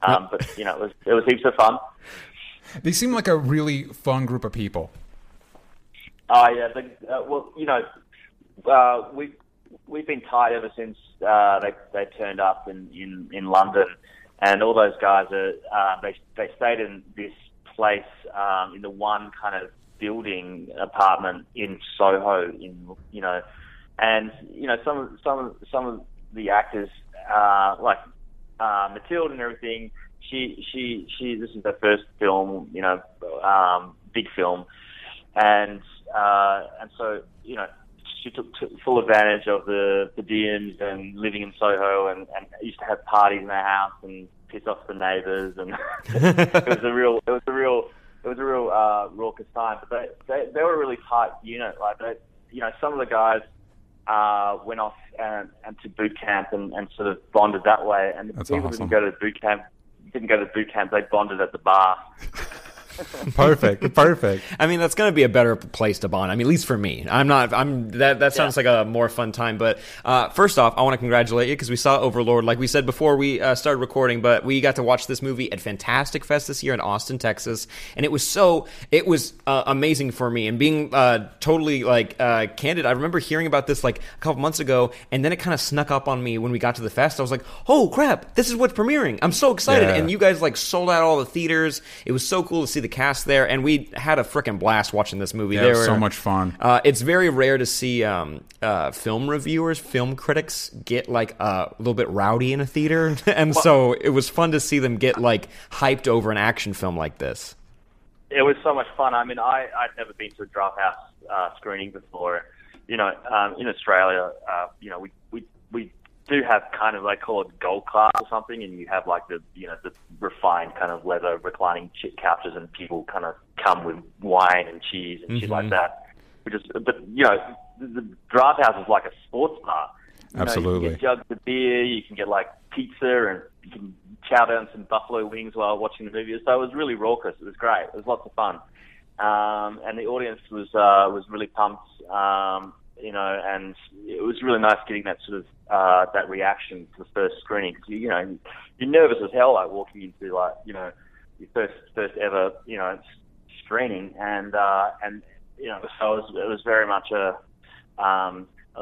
Um, but you know, it was it was heaps of fun. They seem like a really fun group of people. Oh, uh, yeah. The, uh, well, you know, uh, we've, we've been tight ever since uh, they they turned up in, in, in London. And all those guys, are uh, they they stayed in this place um, in the one kind of building apartment in Soho, in you know. And, you know, some, some, some of the actors, uh, like uh, Matilda and everything... She, she, she. This is her first film, you know, um, big film, and uh, and so you know, she took t- full advantage of the the D Ms and living in Soho, and, and used to have parties in their house and piss off the neighbours, and it was a real, it was a real, it was a real uh, raucous time. But they, they, they were a really tight unit. Like, they, you know, some of the guys uh, went off and, and to boot camp and, and sort of bonded that way, and the That's people awesome. Didn't go to boot camp. Didn't go to boot camp. They bonded at the bar. Perfect, perfect. I mean, that's going to be a better place to bond. I mean, at least for me. I'm not. I'm that. That sounds yeah. like a more fun time. But uh, first off, I want to congratulate you because we saw Overlord, like we said before we uh, started recording. But we got to watch this movie at Fantastic Fest this year in Austin, Texas, and it was so. It was uh, amazing for me. And being uh, totally like uh, candid, I remember hearing about this like a couple months ago, and then it kind of snuck up on me when we got to the fest. I was like, oh crap, this is what's premiering. I'm so excited, yeah. and you guys like sold out all the theaters. It was so cool to see the cast there, and we had a freaking blast watching this movie. Yeah, there it was so much fun. Uh, it's very rare to see um, uh, film reviewers, film critics get like uh, a little bit rowdy in a theater, and well, so it was fun to see them get like hyped over an action film like this. It was so much fun. I mean, I, I'd never been to a Draft House uh, screening before. You know, um, in Australia, uh, you know, we, we we do have kind of like call it gold class or something, and you have like the you know the refined kind of leather reclining couches, and people kind of come with wine and cheese and mm-hmm. shit like that. Which is, but you know, the, the Draft House is like a sports bar. You Absolutely, know, you can get jugs of beer, you can get like pizza, and you can chow down some buffalo wings while watching the movie. So it was really raucous. It was great. It was lots of fun, um, and the audience was uh, was really pumped. Um, you know, and it was really nice getting that sort of uh, that reaction to the first screening. Cause, you know, you're nervous as hell, like walking into like you know your first first ever you know screening, and uh, and you know so it was, it was very much a um, a,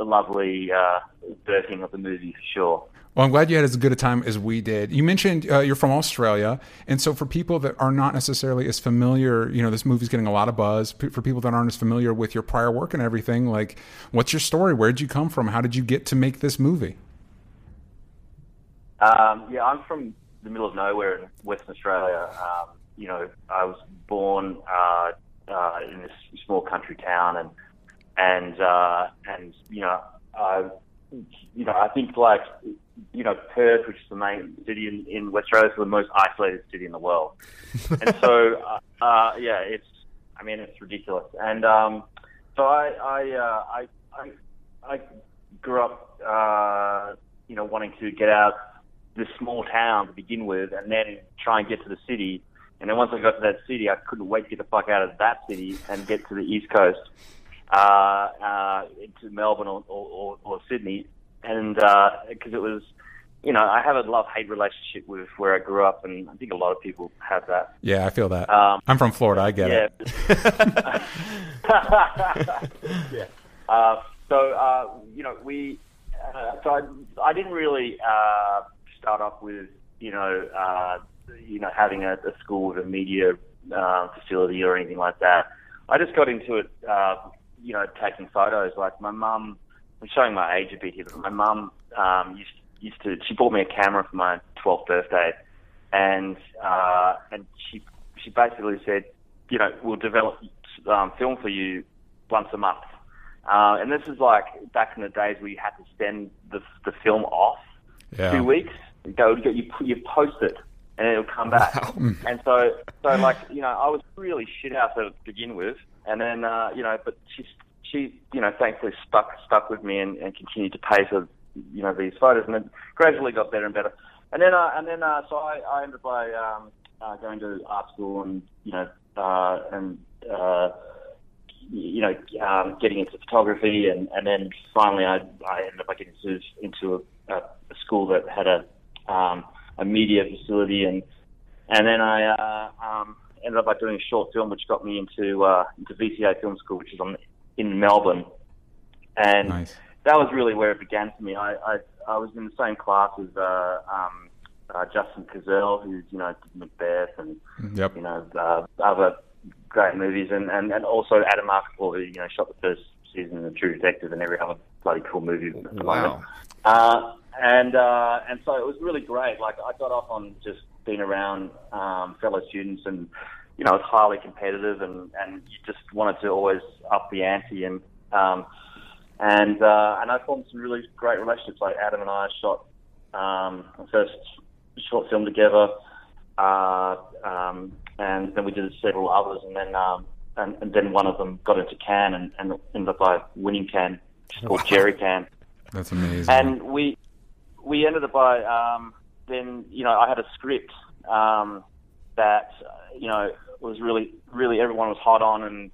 a lovely uh, birthing of the movie for sure. Well, I'm glad you had as good a time as we did. You mentioned uh, you're from Australia, and so for people that are not necessarily as familiar, you know, this movie's getting a lot of buzz. P- for people that aren't as familiar with your prior work and everything, like, what's your story? Where'd you come from? How did you get to make this movie? Um, yeah, I'm from the middle of nowhere in Western Australia. Um, you know, I was born uh, uh, in this small country town, and and uh, and you know, I you know, I think like. You know, Perth, which is the main city in, in West Australia, is the most isolated city in the world. And so, uh, uh, yeah, it's, I mean, it's ridiculous. And um, so I I, uh, I I I grew up, uh, you know, wanting to get out this small town to begin with and then try and get to the city. And then once I got to that city, I couldn't wait to get the fuck out of that city and get to the East Coast, uh, uh, into Melbourne or, or, or Sydney. And because uh, it was, you know, I have a love-hate relationship with where I grew up, and I think a lot of people have that. Yeah, I feel that. Um, I'm from Florida. I get yeah. it. yeah. Uh, so, uh, you know, we uh, so I, I didn't really uh, start off with, you know, uh, you know, having a, a school with a media uh, facility or anything like that. I just got into it, uh, you know, taking photos. Like my mum, I'm showing my age a bit here, but my mum um, used, used to, she bought me a camera for my twelfth birthday, and uh, and she she basically said, you know, we'll develop um, film for you once a month. Uh, and this is like back in the days where you had to send the the film off yeah. two weeks. Go, you you post it, and it'll come back. Wow. And so, so like you know, I was really shit out to begin with, and then uh, you know, but she she you know, thankfully stuck stuck with me and, and continued to pay for you know these photos, and then gradually got better and better. And then uh, and then uh, so I, I ended up by um, uh, going to art school and you know uh, and. Uh, you know, um, getting into photography, and, and then finally I, I ended up getting into, into a, a school that had a um, a media facility, and and then I uh, um, ended up by doing a short film, which got me into uh, into V C A Film School, which is on in Melbourne, and nice. That was really where it began for me. I I, I was in the same class as uh, um, uh, Justin Cazell, who's you know did Macbeth and yep. you know uh, other. Great movies, and, and, and also Adam Arkapour, who you know shot the first season of True Detective and every other bloody cool movie at the moment. Uh, and uh, and so it was really great. Like I got off on just being around um, fellow students, and you know it's highly competitive, and, and you just wanted to always up the ante, and um, and uh, and I formed some really great relationships. Like Adam and I shot um, our first short film together. Uh, um, and then we did several others, and then um, and, and then one of them got into Cannes and, and ended up by winning Cannes, called wow. Jerry Cannes. That's amazing. And we we ended up by um, then you know I had a script um, that you know was really really everyone was hot on, and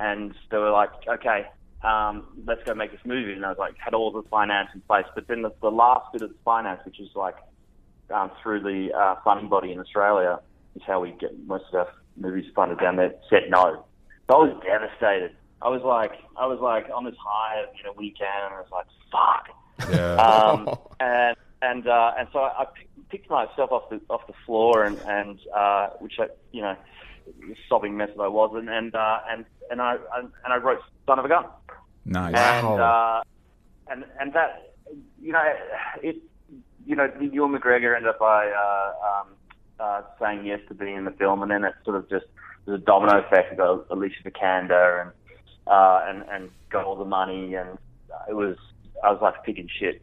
and they were like, okay, um, let's go make this movie, and I was like had all the finance in place, but then the, the last bit of the finance, which is like. Um, through the uh, funding body in Australia is how we get most of our movies funded down there, said no. So I was devastated. I was like, I was like on this high, you know, weekend, and I was like, fuck. Yeah. Um, and and uh, and so I picked myself off the off the floor, and and uh, which I, you know, sobbing mess that I was, and and uh, and and I and I wrote "Son of a Gun." Nice. And wow. uh, and and that, you know, it. You know, Ewan McGregor ended up by uh, um, uh, saying yes to being in the film, and then it sort of just there's a domino effect. Got Alicia Vikander and uh, and and got all the money, and it was I was like picking shit.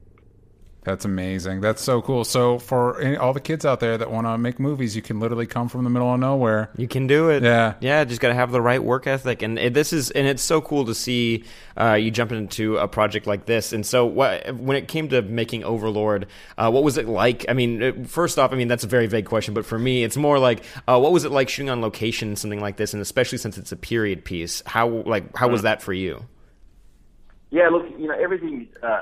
That's amazing. That's so cool. So for any, all the kids out there that want to make movies, you can literally come from the middle of nowhere. You can do it. Yeah. Yeah, just got to have the right work ethic. And this is, and it's so cool to see uh, you jump into a project like this. And so what, when it came to making Overlord, uh, what was it like? I mean, it, first off, I mean, that's a very vague question, but for me, it's more like, uh, what was it like shooting on location, something like this? And especially since it's a period piece, how, like, how was that for you? Yeah, look, you know, everything, uh,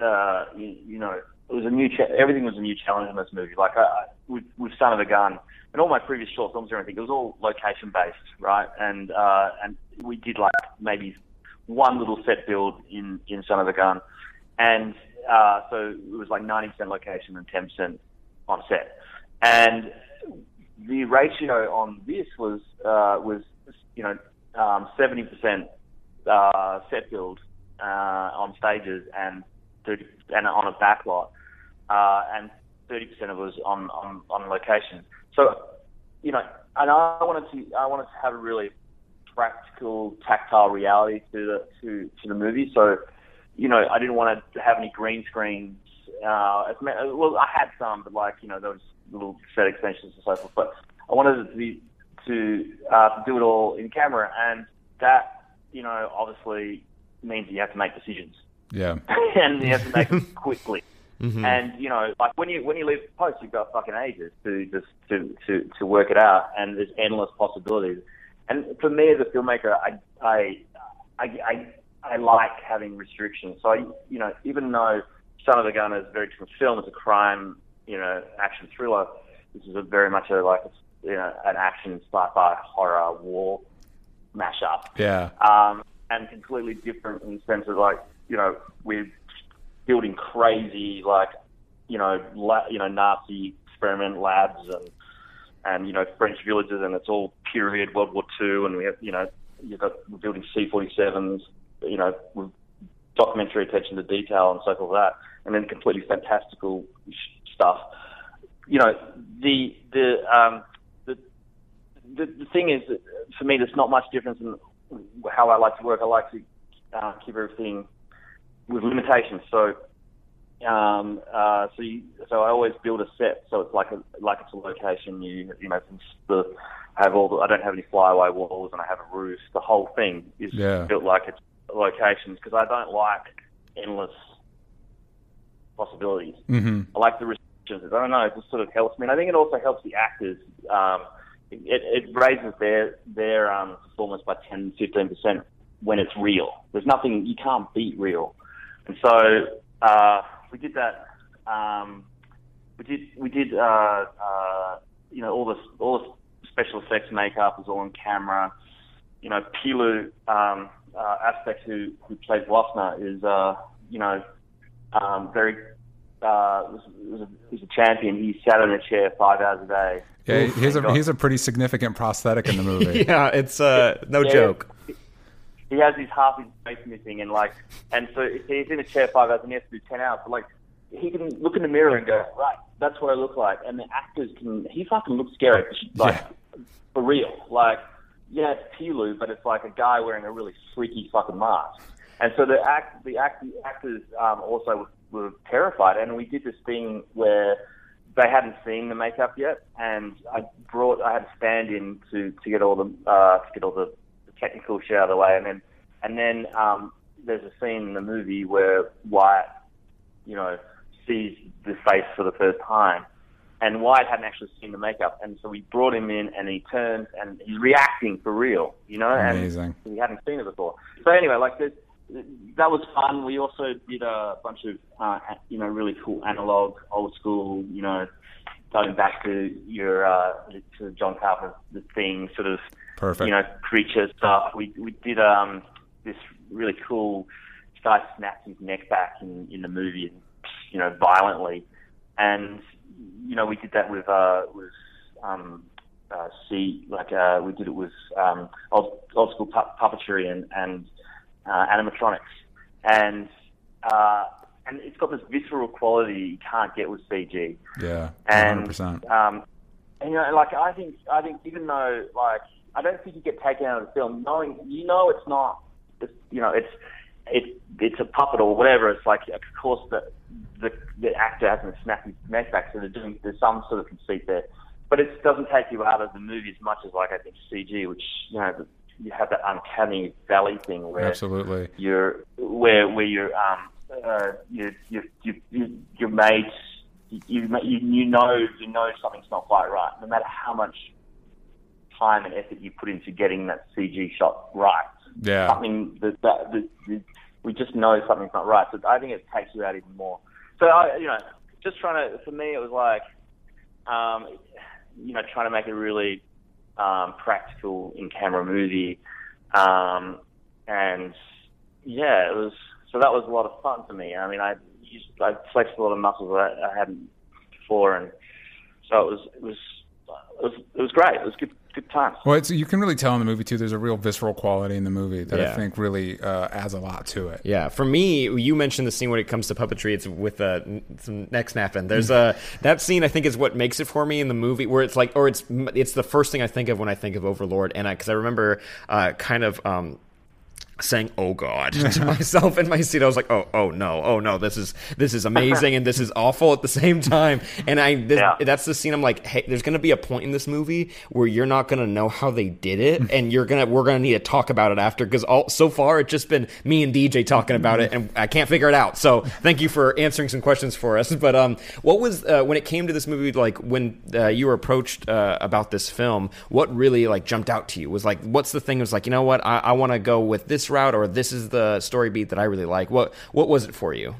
Uh, you, you know, it was a new. Cha- everything was a new challenge in this movie. Like I, I, with, with Son of a Gun and all my previous short films and everything, it was all location based, right? And uh, and we did like maybe one little set build in, in Son of a Gun, and uh, so it was like ninety percent location and ten percent on set. And the ratio on this was uh, was you know um, seventy percent uh, set build uh, on stages and. thirty and on a backlot, uh, and thirty percent of it was on, on, on location. So, you know, and I wanted to I wanted to have a really practical, tactile reality to the to, to the movie. So, you know, I didn't want to have any green screens. Uh, well, I had some, but like you know, those little set extensions and so forth. But I wanted it to be, to, uh, to do it all in camera, and that you know obviously means you have to make decisions. Yeah, and you have to make it quickly. Mm-hmm. And you know, like when you when you leave the post, you've got fucking ages to just to, to, to work it out, and there's endless possibilities. And for me as a filmmaker, I I I I, I like having restrictions. So I, you know, even though Son of a Gun is a very different film, it's a crime, you know, action thriller. This is a very much a like you know an action sci-fi horror war mashup. Yeah, um, and completely different in the sense of like. You know, we're building crazy, like, you know, la- you know, Nazi experiment labs and, and, you know, French villages, and it's all period World War Two, and we have, you know, you've got building C forty-sevens, you know, with documentary attention to detail and so forth like that, and then completely fantastical sh- stuff. You know, the the um, the, the the thing is, that for me, there's not much difference in how I like to work. I like to uh, keep everything with limitations. So, um, uh, so you, so I always build a set, so it's like a like it's a location. You you know, since the have all the, I don't have any flyaway walls, and I have a roof. The whole thing is yeah. built like it's locations, because I don't like endless possibilities. Mm-hmm. I like the restrictions. I don't know. It just sort of helps me, and I think it also helps the actors. Um, it, it raises their their um, performance by ten, fifteen percent when it's real. There's nothing you can't beat real, and so uh, we did that. Um, we did we did uh, uh, you know all the all the special effects makeup was all on camera. You know, Pilu um, uh, Aspect, who who plays Wassner, is uh, you know um, very uh, was, was, a, was a champion. He sat in a chair five hours a day. Yeah, Ooh, he's a God. he's a pretty significant prosthetic in the movie. yeah, it's uh, no yeah, joke. He has his half his face missing, and like, and so he's in a chair five hours and he has to do ten hours. But like, he can look in the mirror and go, right, that's what I look like. And the actors can. He fucking looks scary, like yeah. for real, like. Yeah, it's Pilu, but it's like a guy wearing a really freaky fucking mask. And so the act, the, act, the actors um, also were, were terrified. And we did this thing where they hadn't seen the makeup yet, and I brought, I had a stand-in to, to get all the uh, to get all the technical shit out of the way. And then and then um, there's a scene in the movie where Wyatt, you know, sees the face for the first time. And Wyatt hadn't actually seen the makeup, and so we brought him in, and he turns, and he's reacting for real, you know. Amazing. And he hadn't seen it before. So anyway, like this, that was fun. We also did a bunch of, uh, you know, really cool analog, old school, you know, going back to your uh, to John Carpenter's The Thing, sort of, perfect, you know, creature stuff. We we did um this really cool this guy snaps his neck back in, in the movie, you know, violently, and you know, we did that with uh, with um, uh, C, like uh, we did it with um, old, old school pu- puppetry and and uh, animatronics, and uh, and it's got this visceral quality you can't get with C G. Yeah, one hundred percent. And um, and you know, like I think I think even though like I don't think you get taken out of the film knowing you know it's not, it's, you know, it's it it's a puppet or whatever. It's like of course that. The, the actor hasn't snapped his neck back, so they're doing, there's some sort of conceit there. But it doesn't take you out of the movie as much as, like, I think C G, which, you know, the, you have that uncanny valley thing where absolutely you're where where you're um uh, you you you you're made you you know you know something's not quite right, no matter how much time and effort you put into getting that C G shot right. Yeah, something that that, that, that we just know something's not right. So I think it takes you out even more. So, I, you know, just trying to, for me, it was like, um, you know, trying to make a really um, practical in-camera movie. Um, and, yeah, it was, so that was a lot of fun for me. I mean, I used, I flexed a lot of muscles that I hadn't before. And so it was, it was, it was, it was great. It was good. Good times. Well, it's, you can really tell in the movie, too. There's a real visceral quality in the movie that yeah. I think really uh, adds a lot to it. Yeah. For me, you mentioned the scene when it comes to puppetry. It's with uh, some neck snapping. There's a, that scene, I think, is what makes it for me in the movie, where it's like, or it's it's the first thing I think of when I think of Overlord. And I, because I remember uh, kind of... Um, saying oh god to myself in my seat. I was like oh oh no oh no this is this is amazing and this is awful at the same time, and I this, yeah. that's the scene I'm like, hey, there's gonna be a point in this movie where you're not gonna know how they did it, and you're gonna we're gonna need to talk about it after, because all so far it's just been me and D J talking about it, and I can't figure it out. So thank you for answering some questions for us. But um what was uh, when it came to this movie, like when uh, you were approached uh, about this film, what really like jumped out to you? Was like, what's the thing that was like, you know what, I, I want to go with this route, or this is the story beat that I really like? What what was it for you?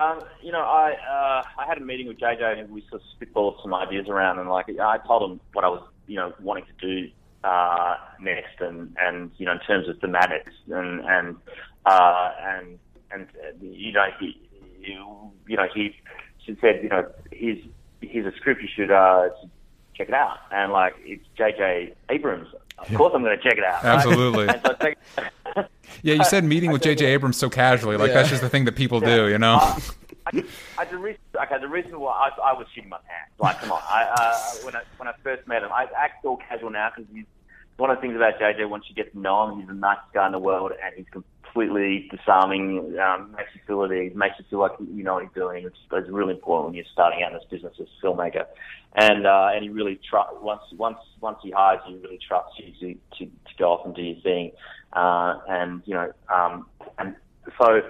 Um, you know, I uh, I had a meeting with J J, and we sort of spitballed some ideas around, and like I told him what I was, you know, wanting to do uh, next, and, and you know, in terms of thematics, and and uh, and and uh, you you know, he, you know, he said, you know, here's here's a script, you should uh, check it out. And like, it's J J Abrams. Of yeah. course, I'm going to check it out. Absolutely. Right? So take, yeah, you said meeting I, with J J Abrams so casually, like yeah. that's just the thing that people yeah. do, you know. Uh, I, I the reason, okay, the reason why I, I was shitting my pants, like, come on, I, uh, when I when I first met him, I act all casual now because he's one of the things about J J. Once you get to know him, he's the nicest guy in the world, and he's completely disarming. Um, makes you feel at ease, makes you feel like you know what he's doing, which is really important when you're starting out in this business as a filmmaker. And uh, and he really tr- once once once he hires you, he really trusts you to, to, to go off and do your thing. Uh, and you know, um, and so.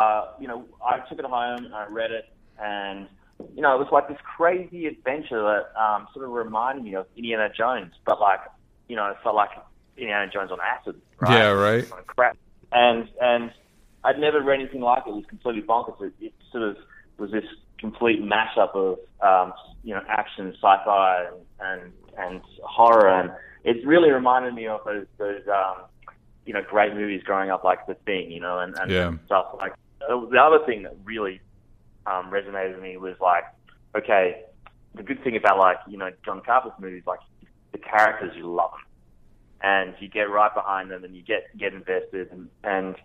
Uh, you know, I took it home and I read it, and you know, it was like this crazy adventure that um, sort of reminded me of Indiana Jones, but like, you know, it felt like Indiana Jones on acid, right? Yeah, right. Kind of crap. And and I'd never read anything like it. It was completely bonkers. It, it sort of was this complete mashup of um, you know, action, sci-fi, and and, and horror, and it really reminded me of those those. Um, you know, great movies growing up, like The Thing, you know, and, and yeah. stuff like the other thing that really um, resonated with me was like, okay, the good thing about like, you know, John Carpenter's movies, like the characters, you love them and you get right behind them and you get, get invested and, and,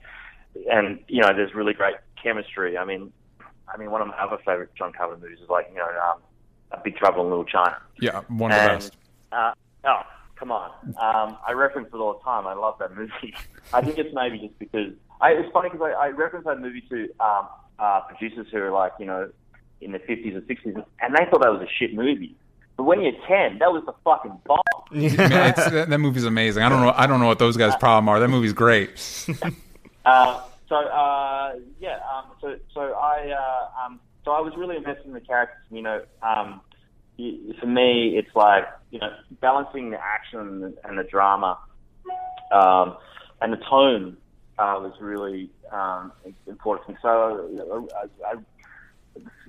and, you know, there's really great chemistry. I mean, I mean, one of my other favorite John Carpenter movies is like, you know, um, A Big Trouble in Little China. Yeah. One of the best. Uh, oh, Come on. Um, I reference it all the time. I love that movie. I think it's maybe just because... I, it's funny because I, I reference that movie to um, uh, producers who are like, you know, in the fifties or sixties, and they thought that was a shit movie. But when you're ten, that was the fucking bomb. Yeah, it's, that, that movie's amazing. I don't know I don't know what those guys' problem are. That movie's great. uh, so, uh, yeah. Um, so, so, I, uh, um, so I was really invested in the characters, you know... Um, for me, it's like, you know, balancing the action and the, and the drama um, and the tone uh, was really um, important. So, I, I,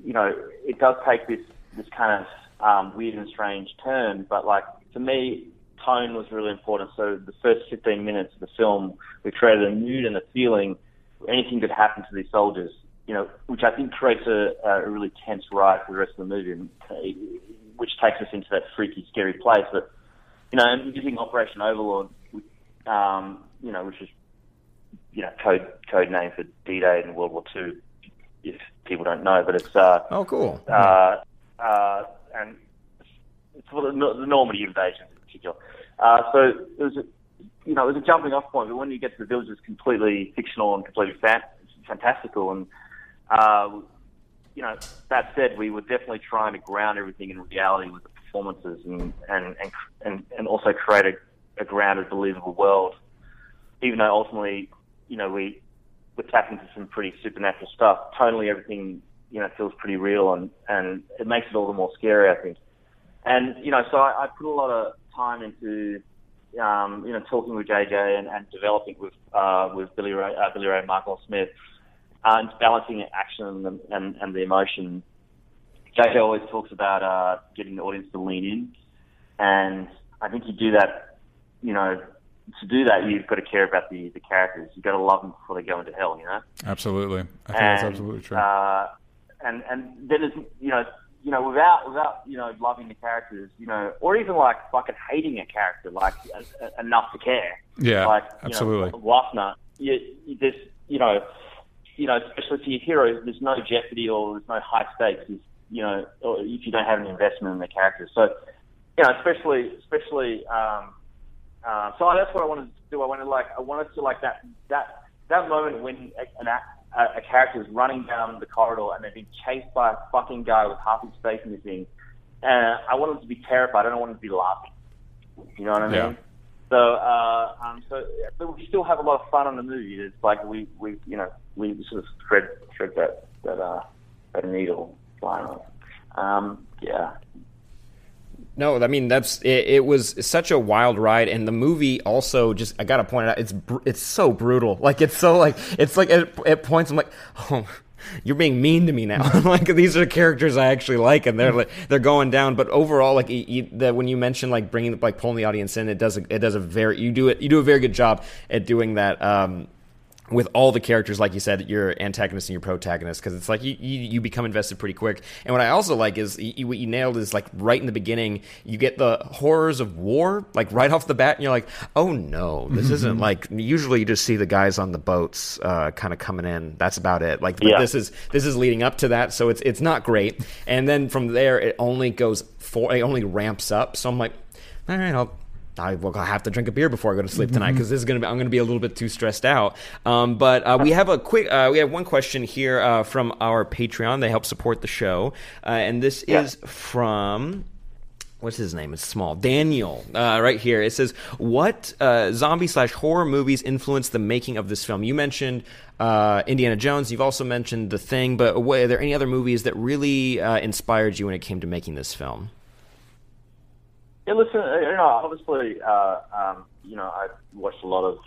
you know, it does take this, this kind of um, weird and strange turn, but like, for me, tone was really important. So the first fifteen minutes of the film, we created a mood and a feeling anything could happen to these soldiers. You know, which I think creates a, a really tense ride for the rest of the movie, which takes us into that freaky, scary place. But, you know, and using Operation Overlord, um, you know, which is, you know, code code name for D-Day in World War Two, if people don't know. But it's uh, oh, cool, uh, uh, and it's for the, the Normandy invasion in particular. Uh, so it was, a, you know, it was a jumping off point. But when you get to the village, it's completely fictional and completely fant- fantastical and Uh, you know, that said, we were definitely trying to ground everything in reality with the performances and and and, and also create a, a grounded, believable world, even though ultimately, you know, we were tapping into some pretty supernatural stuff. Tonally, everything, you know, feels pretty real and, and it makes it all the more scary, I think. And, you know, so I, I put a lot of time into, um, you know, talking with J J and, and developing with uh, with Billy Ray, uh, Billy Ray Michael Smith. Uh, and balancing the action and, and, and the emotion. J J always talks about uh, getting the audience to lean in, and I think you do that, you know, to do that, you've got to care about the, the characters. You've got to love them before they go into hell, you know? Absolutely. I think and, that's absolutely true. Uh, and, and then, it's, you know, you know, without, without you know, loving the characters, you know, or even, like, fucking hating a character, like, a, a, enough to care. Yeah, like, absolutely. Know, Waffner, you, you, this, you know... You know, especially for your heroes, there's no jeopardy or there's no high stakes, you know, or if you don't have an investment in the characters. So, you know, especially, especially, um, uh, so that's what I wanted to do. I wanted like, I wanted to like that, that, that moment when an, a, a character is running down the corridor and they're being chased by a fucking guy with half his face missing. And I wanted to be terrified. I don't want to be laughing. You know what I mean? Yeah. So, uh, um, so, but we still have a lot of fun on the movie. It's like we, we, you know, we sort of thread, thread that that uh, that needle line on. Um, yeah. No, I mean that's it, it was such a wild ride, and the movie also just I gotta point it out it's it's so brutal. Like it's so like it's like at, at points I'm like, oh, you're being mean to me now. Like these are characters I actually like, and they're like, they're going down. But overall, like you, you, that when you mention like bringing like pulling the audience in, it does a, it does a very you do it you do a very good job at doing that. Um, with all the characters, like you said, your antagonist and your protagonist, because it's like you, you, you become invested pretty quick. And what I also like is you, what you nailed is like right in the beginning, you get the horrors of war, like right off the bat, and you're like, oh no, this mm-hmm. isn't like usually you just see the guys on the boats uh, kind of coming in. That's about it. Like yeah. this is this is leading up to that, so it's it's not great. And then from there, it only goes for it only ramps up. So I'm like, all right, I'll. I will have to drink a beer before I go to sleep tonight because this is gonna be, I'm gonna be a little bit too stressed out. Um, but uh, we have a quick uh, we have one question here uh, from our Patreon. They help support the show, uh, and this yeah. is from. What's his name? It's small. Daniel, uh, right here. It says, what uh, zombie slash horror movies influenced the making of this film? You mentioned uh, Indiana Jones. You've also mentioned The Thing. But what, are there any other movies that really uh, inspired you when it came to making this film? Yeah, listen, you know, obviously, uh, um, you know, I've watched a lot of,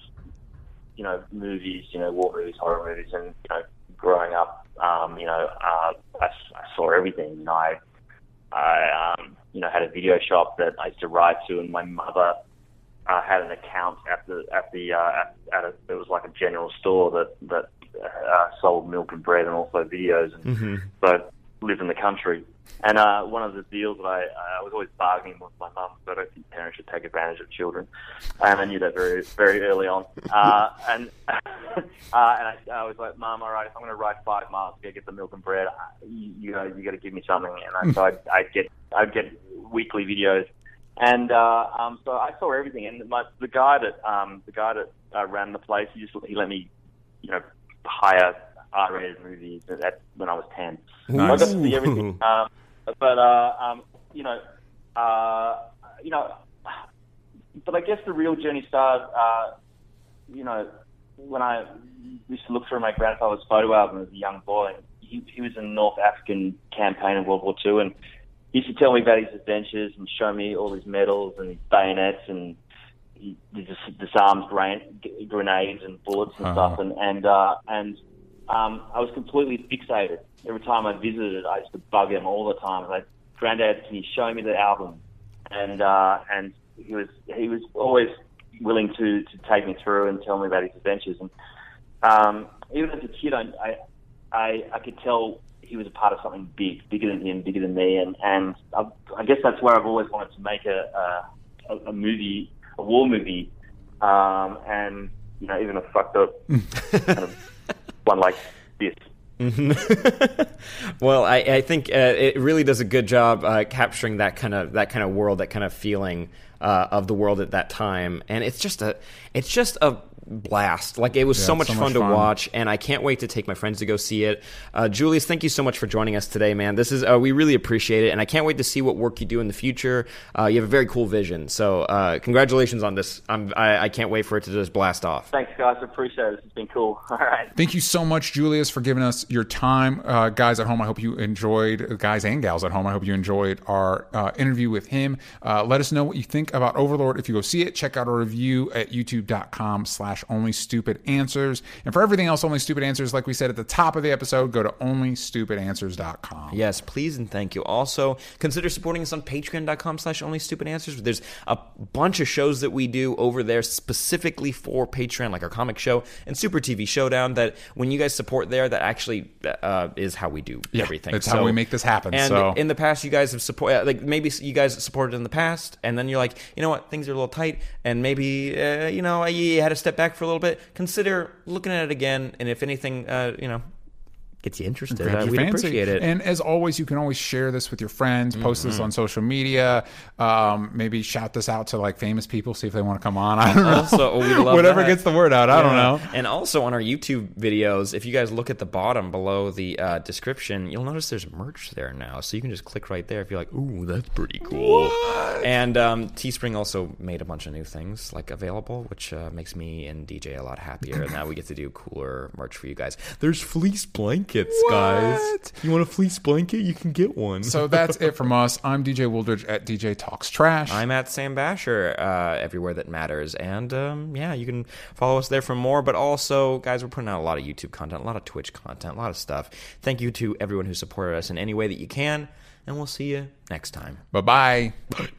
you know, movies, you know, war movies, horror movies. And, you know, growing up, um, you know, uh, I, I saw everything. You know, I... I um, you know, had a video shop that I used to ride to, and my mother uh, had an account at the at the uh, at a, it was like a general store that that uh, sold milk and bread and also videos. And mm-hmm. so I lived in the country, and uh, one of the deals that I I was always bargaining with my mum, but I don't think parents should take advantage of children, and I knew that very very early on. Uh, and uh, and I, I was like, Mum, all right, if I'm going to ride five miles to go get the milk and bread, you, you know, you got to give me something. And I, so I'd, I'd get I'd get weekly videos, and uh, um, so I saw everything. And my, the guy that um, the guy that uh, ran the place, he just he let me, you know, hire R-rated movies at, when I was ten. Nice. I got to see everything. Um, but uh, um, you know, uh, you know, but I guess the real journey started, uh, you know, when I used to look through my grandfather's photo album as a young boy. And he, he was in the North African campaign in World War Two, and he used to tell me about his adventures and show me all his medals and his bayonets and he, he just disarmed grenades and bullets and uh-huh. stuff. And and uh, and Um, I was completely fixated. Every time I visited, I used to bug him all the time. Like, Granddad, can you show me the album? And uh, and he was he was always willing to, to take me through and tell me about his adventures. And um, even as a kid, I, I I could tell he was a part of something big, bigger than him, bigger than me. And and I, I guess that's where I've always wanted to make a a, a movie, a war movie, um, and you know, even a fucked up kind of. One like this. Mm-hmm. Well, I, I think uh, it really does a good job uh, capturing that kind of that kind of world, that kind of feeling uh, of the world at that time, and it's just a it's just a blast. Like it was yeah, so much so fun much to fun. watch, and I can't wait to take my friends to go see it. Uh, Julius, thank you so much for joining us today, man. This is uh, we really appreciate it, and I can't wait to see what work you do in the future. Uh, you have a very cool vision, so uh, congratulations on this. I'm, I, I can't wait for it to just blast off. Thanks, guys. I appreciate it. It's been cool. All right. Thank you so much, Julius, for giving us your time. Uh, guys at home, I hope you enjoyed, guys and gals at home, I hope you enjoyed our uh, interview with him. Uh, let us know what you think about Overlord. If you go see it, check out our review at youtube.com slash Only Stupid Answers. And for everything else, Only Stupid Answers, like we said at the top of the episode, go to only stupid answers dot com. Yes, please and thank you. Also, consider supporting us on patreon.com slash Only Stupid Answers. There's a bunch of shows that we do over there specifically for Patreon, like our comic show and Super T V Showdown, that when you guys support there, that actually uh, is how we do yeah, everything. That's so, how we make this happen. And so. in the past, you guys have supported, like maybe you guys supported in the past, and then you're like, you know what, things are a little tight, and maybe, uh, you know, you had to step back for a little bit. Consider looking at it again, and if anything, uh, you know, gets you interested, uh, we appreciate it. And as always, you can always share this with your friends, post mm-hmm. this on social media, um, maybe shout this out to like famous people, see if they want to come on. I don't know. Also, oh, we love whatever that. Gets the word out. I yeah. don't know. And also on our YouTube videos, if you guys look at the bottom below the uh, description, you'll notice there's merch there now, so you can just click right there if you're like, ooh, that's pretty cool. What? And um, Teespring also made a bunch of new things like available, which uh, makes me and D J a lot happier. And now we get to do cooler merch for you guys. There's fleece blanket. Blankets, guys. You want a fleece blanket? You can get one. So that's it from us. I'm D J Wooldridge at D J Talks Trash. I'm at Sam Bashore, uh, everywhere that matters. And um, yeah, you can follow us there for more. But also, guys, we're putting out a lot of YouTube content, a lot of Twitch content, a lot of stuff. Thank you to everyone who supported us in any way that you can. And we'll see you next time. Bye-bye. Bye.